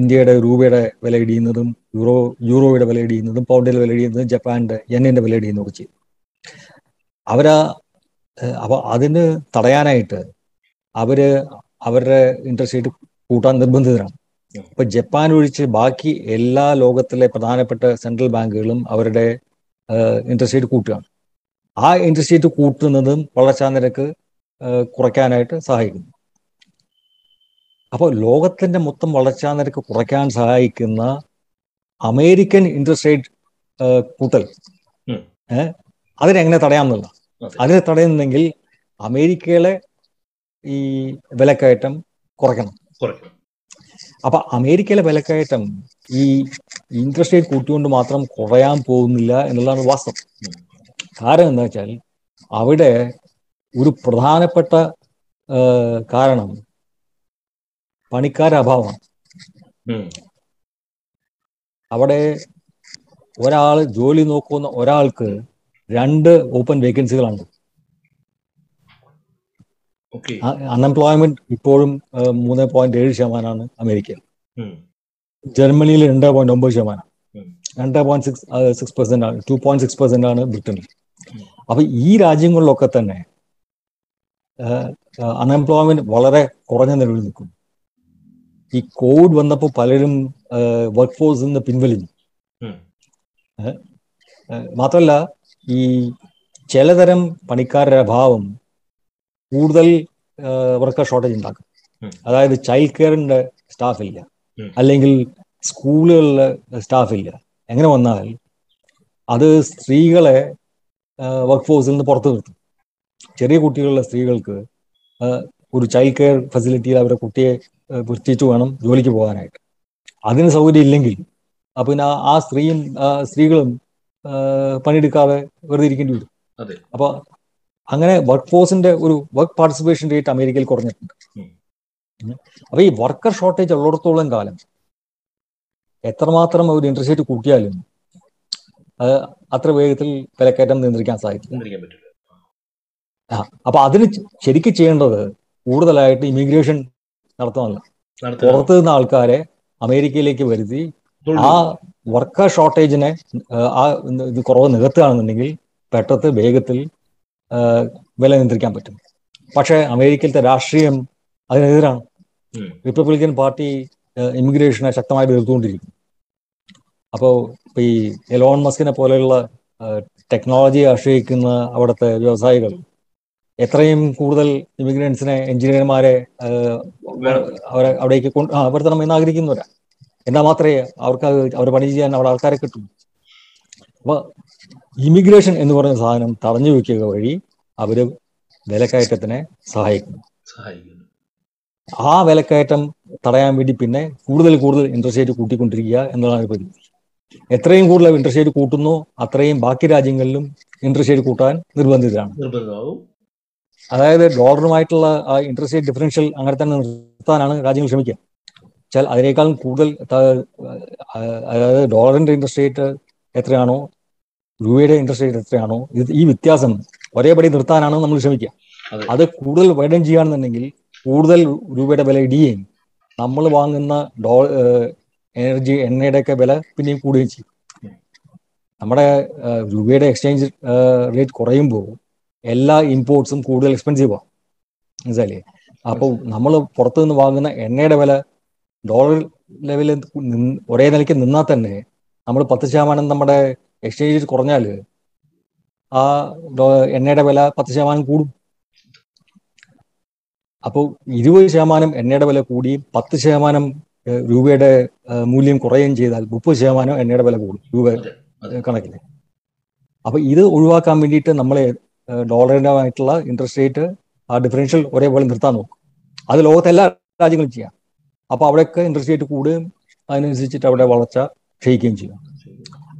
ഇന്ത്യയുടെ രൂപയുടെ വില ഇടിയുന്നതും യൂറോ യൂറോയുടെ വില ഇടിയുന്നതും പൗണ്ടിന്റെ വില ഇടിയുന്നതും ജപ്പാന്റെ യെന്നിന്റെ വില ഇടിയുന്നതും ഒക്കെ ചെയ്യും അവരാ. അപ്പൊ അതിന് തടയാനായിട്ട് അവര് അവരുടെ ഇൻട്രസ്റ്റ് റേറ്റ് കൂട്ടാൻ നിർബന്ധിതരാണ്. അപ്പൊ ജപ്പാൻ ഒഴിച്ച് ബാക്കി എല്ലാ ലോകത്തിലെ പ്രധാനപ്പെട്ട സെൻട്രൽ ബാങ്കുകളും അവരുടെ ഇൻട്രസ്റ്റ് റേറ്റ് കൂട്ടുകയാണ്. ആ ഇൻട്രസ്റ്റ് റേറ്റ് കൂട്ടുന്നതും വളർച്ചാ നിരക്ക് കുറയ്ക്കാനായിട്ട് സഹായിക്കുന്നു. അപ്പോൾ ലോകത്തിന്റെ മൊത്തം വളർച്ചാ നിരക്ക് കുറയ്ക്കാൻ സഹായിക്കുന്ന അമേരിക്കൻ ഇൻട്രസ്റ്റ് റേറ്റ് കൂട്ടൽ അതിനെങ്ങനെ തടയാമെന്നുള്ള അതിനെ തടയുന്നെങ്കിൽ അമേരിക്കയിലെ ഈ വിലക്കയറ്റം കുറയ്ക്കണം. അപ്പൊ അമേരിക്കയിലെ വിലക്കയറ്റം ഈ ഇൻട്രസ്റ്റ് റേറ്റ് കൂട്ടിക്കൊണ്ട് മാത്രം കുറയാൻ പോകുന്നില്ല എന്നുള്ളതാണ് വാസ്തവം. കാരണം എന്താ വെച്ചാൽ അവിടെ ഒരു പ്രധാനപ്പെട്ട കാരണം പണിക്കാരുടെ അഭാവമാണ്. അവിടെ ഒരാൾ ജോലി നോക്കുന്ന ഒരാൾക്ക് രണ്ട് ഓപ്പൺ വേക്കൻസികളാണ്. അൺഎംപ്ലോയ്മെന്റ് ഇപ്പോഴും മൂന്ന് പോയിന്റ് ഏഴ് ശതമാനമാണ് അമേരിക്കയിൽ. ജർമ്മനിയിൽ രണ്ട് പോയിന്റ് ഒമ്പത് ശതമാനം, രണ്ട് പോയിന്റ് സിക്സ് സിക്സ് പെർസെന്റ് ആണ് ടു പോയിന്റ് സിക്സ് പെർസെന്റ് ആണ് ബ്രിട്ടനിൽ. അപ്പൊ ഈ രാജ്യങ്ങളിലൊക്കെ തന്നെ അൺഎംപ്ലോയ്മെന്റ് വളരെ കുറഞ്ഞ നിലവിൽ നിൽക്കും. ഈ കോവിഡ് വന്നപ്പോൾ പലരും വർക്ക് ഫോഴ്സിൽ നിന്ന് പിൻവലിഞ്ഞു. മാത്രമല്ല ഈ ചിലതരം പണിക്കാരുടെ അഭാവം കൂടുതൽ വർക്കർ ഷോർട്ടേജ് ഉണ്ടാക്കും. അതായത് ചൈൽഡ് കെയറിന്റെ സ്റ്റാഫ് ഇല്ല, അല്ലെങ്കിൽ സ്കൂളുകളിലെ സ്റ്റാഫ് ഇല്ല. എങ്ങനെ വന്നാൽ അത് സ്ത്രീകളെ വർക്ക് ഫോഴ്സിൽ നിന്ന് പുറത്തു നിർത്തും. ചെറിയ കുട്ടികളുള്ള സ്ത്രീകൾക്ക് ഒരു ചൈൽഡ് കെയർ ഫെസിലിറ്റിയിൽ അവരുടെ കുട്ടിയെ വൃത്തിച്ചു വേണം ജോലിക്ക് പോകാനായിട്ട്. അതിന് സൗകര്യം ഇല്ലെങ്കിൽ അപ്പൊ പിന്നെ ആ സ്ത്രീയും സ്ത്രീകളും പണിയെടുക്കാതെ വെറുതെ ഇരിക്കേണ്ടി വരും. അപ്പൊ അങ്ങനെ വർക്ക് ഫോഴ്സിന്റെ ഒരു വർക്ക് പാർട്ടിസിപ്പേഷൻ റേറ്റ് അമേരിക്കയിൽ കുറഞ്ഞിട്ടുണ്ട്. അപ്പൊ ഈ വർക്കർ ഷോർട്ടേജ് ഉള്ളിടത്തോളം കാലം എത്രമാത്രം ഒരു ഇൻട്രസ്റ്റ് റേറ്റ് കൂട്ടിയാലും അത്ര വേഗത്തിൽ വിലക്കയറ്റം നിയന്ത്രിക്കാൻ സാധിക്കും. ആ അപ്പൊ അതിന് ശരിക്കും ചെയ്യേണ്ടത് കൂടുതലായിട്ട് ഇമിഗ്രേഷൻ നടത്തുന്നില്ല, പുറത്തു നിന്ന ആൾക്കാരെ അമേരിക്കയിലേക്ക് വരുത്തി ആ വർക്കർ ഷോർട്ടേജിനെ ആ ഇത് കുറവ് നികത്തുകയാണെന്നുണ്ടെങ്കിൽ പെട്ടെന്ന് വേഗത്തിൽ വില നിയന്ത്രിക്കാൻ പറ്റും. പക്ഷെ അമേരിക്കയിലത്തെ രാഷ്ട്രീയം അതിനെതിരാണ്. റിപ്പബ്ലിക്കൻ പാർട്ടി ഇമിഗ്രേഷനെ ശക്തമായി എതിർത്തുകൊണ്ടിരിക്കും. അപ്പോൾ ഈ എലോൺ മസ്കിനെ പോലെയുള്ള ടെക്നോളജി ആശ്രയിക്കുന്ന അവിടുത്തെ വ്യവസായികൾ എത്രയും കൂടുതൽ ഇമിഗ്രൻസിനെ എഞ്ചിനീയർമാരെ അവരെ അവിടേക്ക് കൊണ്ട് വരുത്തണം എന്ന് ആഗ്രഹിക്കുന്നവരാ. എന്നാൽ മാത്രമേ അവർക്ക് അവർ പണി ചെയ്യാൻ അവിടെ ആൾക്കാരെ കിട്ടും. അപ്പൊ ഇമിഗ്രേഷൻ എന്ന് പറയുന്ന സാധനം തടഞ്ഞു വെക്കുക വഴി അവര് വിലക്കയറ്റത്തിനെ സഹായിക്കും. ആ വിലക്കയറ്റം തടയാൻ വേണ്ടി പിന്നെ കൂടുതൽ കൂടുതൽ ഇൻട്രസ്റ്റ് റേറ്റ് കൂട്ടിക്കൊണ്ടിരിക്കുക എന്നുള്ളതാണ് പരിധി. എത്രയും കൂടുതൽ ഇൻട്രസ്റ്റ് റേറ്റ് കൂട്ടുന്നു അത്രയും ബാക്കി രാജ്യങ്ങളിലും ഇൻട്രസ്റ്റ് റേറ്റ് കൂട്ടാൻ നിർബന്ധിതരാണ്. അതായത് ഡോളറുമായിട്ടുള്ള ആ ഇൻട്രസ്റ്റ് റേറ്റ് ഡിഫറൻഷ്യൽ അങ്ങനെ തന്നെ നിർത്താനാണ് രാജ്യങ്ങൾ ശ്രമിക്കുക. വെച്ചാൽ അതിനേക്കാളും കൂടുതൽ, അതായത് ഡോളറിന്റെ ഇൻട്രസ്റ്റ് റേറ്റ് എത്രയാണോ രൂപയുടെ ഇൻട്രസ്റ്റ് റേറ്റ് എത്രയാണോ ഈ വ്യത്യാസം ഒരേപടി നിർത്താനാണ് നമ്മൾ ശ്രമിക്കുക. അത് കൂടുതൽ വൈഡൻ ചെയ്യുകയാണെന്നുണ്ടെങ്കിൽ കൂടുതൽ രൂപയുടെ വില ഇടിയും നമ്മൾ വാങ്ങുന്ന ഡോ എനർജി എണ്ണയുടെയൊക്കെ വില പിന്നെയും കൂടുകയും ചെയ്യും. നമ്മുടെ രൂപയുടെ എക്സ്ചേഞ്ച് റേറ്റ് കുറയുമ്പോൾ എല്ലാ ഇമ്പോർട്ട്സും കൂടുതൽ എക്സ്പെൻസീവാണ്. മനസ്സിലായി? അപ്പോൾ നമ്മൾ പുറത്തു നിന്ന് വാങ്ങുന്ന എണ്ണയുടെ വില ഡോളർ ലെവലിൽ ഒരേ നിലയ്ക്ക് നിന്നാൽ തന്നെ നമ്മൾ പത്ത് ശതമാനം നമ്മുടെ എക്സ്ചേഞ്ച് റേറ്റ് കുറഞ്ഞാൽ ആ എണ്ണയുടെ വില പത്ത് ശതമാനം കൂടും. അപ്പോൾ ഇരുപത് ശതമാനം എണ്ണയുടെ വില കൂടി പത്ത് ശതമാനം രൂപയുടെ മൂല്യം കുറയുകയും ചെയ്താൽ മുപ്പത് ശതമാനം എണ്ണയുടെ വില കൂടും രൂപ കണക്കിന്. അപ്പൊ ഇത് ഒഴിവാക്കാൻ വേണ്ടിയിട്ട് നമ്മളെ ഡോളറിനായിട്ടുള്ള ഇൻട്രസ്റ്റ് റേറ്റ് ആ ഡിഫറൻഷ്യൽ ഒരേപോലെ നിർത്താൻ നോക്കും. അത് ലോകത്തെ എല്ലാ രാജ്യങ്ങളും ചെയ്യാം. അപ്പൊ അവിടെയൊക്കെ ഇൻട്രസ്റ്റ് റേറ്റ് കൂടുകയും അതിനനുസരിച്ചിട്ട് അവിടെ വളർച്ച ക്ഷയിക്കുകയും ചെയ്യും.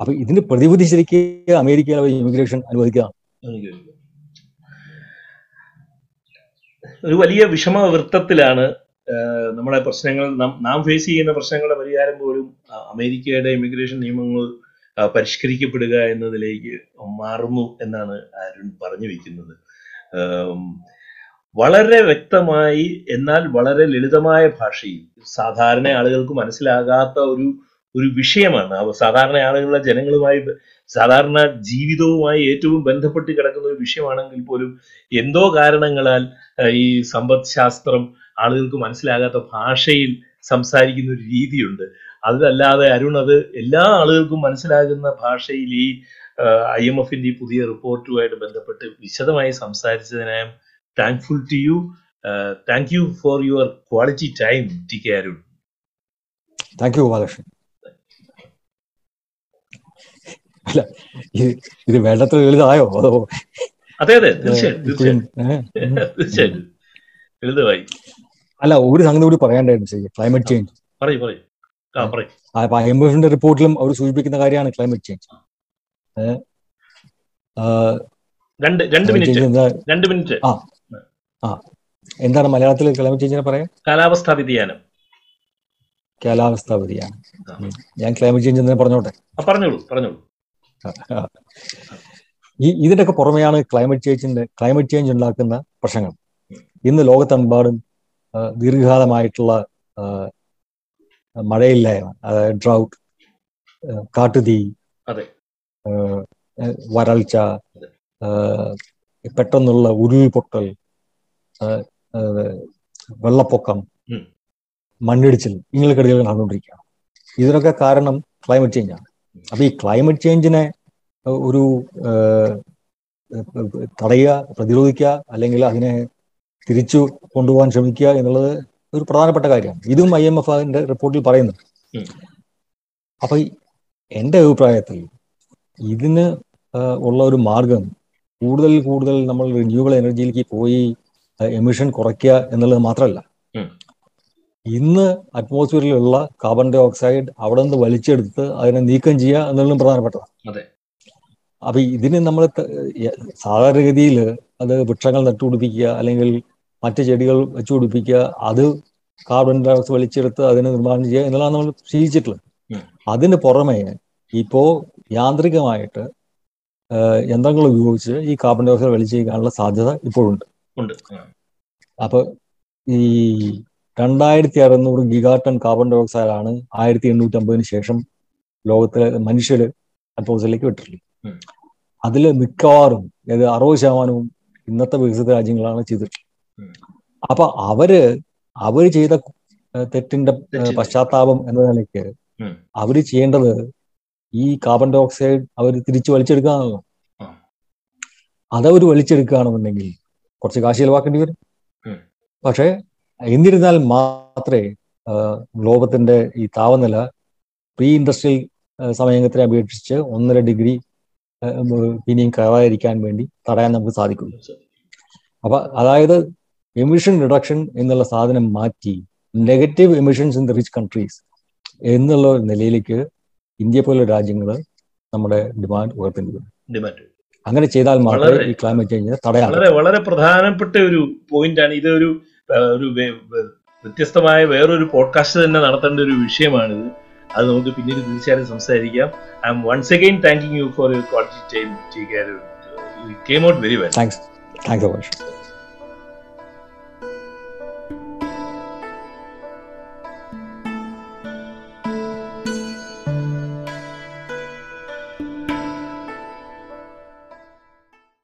അപ്പൊ ഇതിന് പ്രതിവിധി ശരിക്കും അമേരിക്കയിലെ ഇമിഗ്രേഷൻ അനുവദിക്കുകയാണ്. ഒരു വലിയ വിഷമവൃത്തത്തിലാണ് നമ്മുടെ പ്രശ്നങ്ങൾ, നാം ഫേസ് ചെയ്യുന്ന പ്രശ്നങ്ങളുടെ പരിഹാരം പോലും അമേരിക്കയുടെ ഇമിഗ്രേഷൻ നിയമങ്ങൾ പരിഷ്കരിക്കപ്പെടുക എന്നതിലേക്ക് മാറുന്നു എന്നാണ് അരുൺ പറഞ്ഞു വെക്കുന്നത്. വളരെ വ്യക്തമായി എന്നാൽ വളരെ ലളിതമായ ഭാഷയിൽ സാധാരണ ആളുകൾക്ക് മനസ്സിലാകാത്ത ഒരു ഒരു വിഷയമാണ്. സാധാരണ ആളുകളുടെ ജനങ്ങളുമായി സാധാരണ ജീവിതവുമായി ഏറ്റവും ബന്ധപ്പെട്ട് കിടക്കുന്ന ഒരു വിഷയമാണെങ്കിൽ പോലും എന്തോ കാരണങ്ങളാൽ ഈ സമ്പദ്ശാസ്ത്രം ആളുകൾക്ക് മനസ്സിലാകാത്ത ഭാഷയിൽ സംസാരിക്കുന്ന ഒരു രീതിയുണ്ട്. അതല്ലാതെ അരുൺ അത് എല്ലാ ആളുകൾക്കും മനസ്സിലാകുന്ന ഭാഷയിൽ ഈ ഐ എം എഫിന്റെ ഈ പുതിയ റിപ്പോർട്ടുമായിട്ട് ബന്ധപ്പെട്ട് വിശദമായി സംസാരിച്ചതിനായി thankful to you. Thank you for your quality time T K Arun. Thank you Balakrishnan. അല്ല, ഇത് വേണ്ടത്ര ലളിതമായോ? അതോ അതെ അതെ തീർച്ചയായും തീർച്ചയായും തീർച്ചയായും ലളിതമായി. അല്ല, ഒരു സംഗതി കൂടി പറയാണ്ടായിരുന്നു, ക്ലൈമറ്റ് ചേഞ്ച്. പറയൂ പറയൂ. അപ്പൊ എംഎഫിന്റെ റിപ്പോർട്ടിലും അവർ സൂചിപ്പിക്കുന്ന കാര്യമാണ് ക്ലൈമറ്റ് ചേഞ്ച്. എന്താണ് മലയാളത്തിൽ ക്ലൈമറ്റ് ചേഞ്ചിനെ പറയാൻ? കാലാവസ്ഥാ വ്യതിയാനം. കാലാവസ്ഥാ വ്യതിയാനം. ഞാൻ ക്ലൈമറ്റ് ചേഞ്ച് എന്ന് പറഞ്ഞോട്ടെ. പറഞ്ഞോളൂ പറഞ്ഞോളൂ. ഈ ഇതിന്റെയൊക്കെ പുറമെയാണ് ക്ലൈമറ്റ് ചേഞ്ചിന്റെ ക്ലൈമറ്റ് ചേഞ്ച് ഉണ്ടാക്കുന്ന പ്രശ്നങ്ങൾ. ഇന്ന് ലോകത്തെമ്പാടും ദീർഘകാലമായിട്ടുള്ള മഴയില്ലായ്മ, അതായത് ഡ്രൗട്ട്, കാട്ടുതീ, വരൾച്ച, പെട്ടെന്നുള്ള ഉരുൾപൊട്ടൽ, വെള്ളപ്പൊക്കം, മണ്ണിടിച്ചിൽ, ഇങ്ങനെയൊക്കെ നടന്നുകൊണ്ടിരിക്കുകയാണ്. ഇതിനൊക്കെ കാരണം ക്ലൈമറ്റ് ചേഞ്ച് ആണ്. അപ്പൊ ഈ ക്ലൈമറ്റ് ചേഞ്ചിനെ ഒരു തടയുക, പ്രതിരോധിക്കുക, അല്ലെങ്കിൽ അതിനെ തിരിച്ചു കൊണ്ടുപോകാൻ ശ്രമിക്കുക എന്നുള്ളത് ഒരു പ്രധാനപ്പെട്ട കാര്യമാണ്. ഇതും ഐ എം എഫ് അതിന്റെ റിപ്പോർട്ടിൽ പറയുന്നുണ്ട്. അപ്പൊ എൻ്റെ അഭിപ്രായത്തിൽ ഇതിന് ഉള്ള ഒരു മാർഗം കൂടുതൽ കൂടുതൽ നമ്മൾ റിന്യൂവബിൾ എനർജിയിലേക്ക് പോയി എമിഷൻ കുറയ്ക്കുക എന്നുള്ളത് മാത്രമല്ല, ഇന്ന് അറ്റ്മോസ്ഫിയറിലുള്ള കാർബൺ ഡൈ ഓക്സൈഡ് അവിടെ നിന്ന് വലിച്ചെടുത്ത് അതിനെ നീക്കം ചെയ്യുക എന്നുള്ളതും പ്രധാനപ്പെട്ടതാണ്. അപ്പൊ ഇതിന് നമ്മൾ സാധാരണഗതിയിൽ അത് വൃക്ഷങ്ങൾ നട്ടുപിടിപ്പിക്കുക, അല്ലെങ്കിൽ മറ്റ് ചെടികൾ വെച്ചു പിടിപ്പിക്കുക, അത് കാർബൺ ഡൈ ഓക്സൈഡ് വലിച്ചെടുത്ത് അതിനെ നിർമ്മാണം ചെയ്യുക എന്നുള്ളതാണ് നമ്മൾ ശീലിച്ചിട്ടുള്ളത്. അതിന് പുറമെ ഇപ്പോൾ യാന്ത്രികമായിട്ട് യന്ത്രങ്ങൾ ഉപയോഗിച്ച് ഈ കാർബൺ ഡൈ ഓക്സൈഡ് വലിച്ചെടുക്കാനുള്ള സാധ്യത ഇപ്പോഴുണ്ട്. അപ്പൊ ഈ രണ്ടായിരത്തി അറുന്നൂറ് giga ton carbon dioxide ആണ് ആയിരത്തി എണ്ണൂറ്റി അമ്പതിന് ശേഷം ലോകത്തിലെ മനുഷ്യര് അറ്റ്മോസ്ഫിയറിലേക്ക് വിട്ടിട്ടുള്ളത്. അതിൽ മിക്കവാറും അതായത് അറുപത് ശതമാനവും ഇന്നത്തെ വികസിത രാജ്യങ്ങളാണ് ചെയ്തിട്ടുള്ളത്. അപ്പൊ അവര് അവര് ചെയ്ത തെറ്റിന്റെ പശ്ചാത്താപം എന്ന നിലയ്ക്ക് അവര് ചെയ്യേണ്ടത് ഈ കാർബൺ ഡൈ ഓക്സൈഡ് അവര് തിരിച്ചു വലിച്ചെടുക്കുകയാണല്ലോ. അതവര് വലിച്ചെടുക്കുകയാണെന്നുണ്ടെങ്കിൽ കുറച്ച് കാശ് ചിലവാക്കേണ്ടി വരും. പക്ഷെ എന്നിരുന്നാൽ മാത്രമേ ഗ്ലോബത്തിന്റെ ഈ താപനില പ്രീ ഇൻഡസ്ട്രിയൽ സമയത്തിനെ അപേക്ഷിച്ച് ഒന്നര ഡിഗ്രി ഇനിയും കയറാതിരിക്കാൻ വേണ്ടി തടയാൻ നമുക്ക് സാധിക്കുള്ളൂ. അപ്പൊ അതായത് എമിഷൻ റിഡക്ഷൻ എന്നുള്ള സാധനം മാറ്റി negative emissions in the rich countries എന്നുള്ള നിലയിലേക്ക് ഇന്ത്യ പോലുള്ള രാജ്യങ്ങൾ നമ്മുടെ ഡിമാൻഡ് ഉയർത്തേണ്ടി വരും. അങ്ങനെ ചെയ്താൽ മാത്രമേ ഈ ക്ലൈമറ്റ് ചേഞ്ച് തടയാൻ. വളരെ വളരെ പ്രധാനപ്പെട്ട ഒരു പോയിന്റാണ്. ഇതൊരു ഒരു വ്യത്യസ്തമായ വേറൊരു പോഡ്കാസ്റ്റ് തന്നെ നടത്തേണ്ട ഒരു വിഷയമാണിത്. അത് നമുക്ക് പിന്നീട് തീർച്ചയായും സംസാരിക്കാം. I M once again thanking you for your quality time. Take care. You came out very well. Thanks. Thanks so much.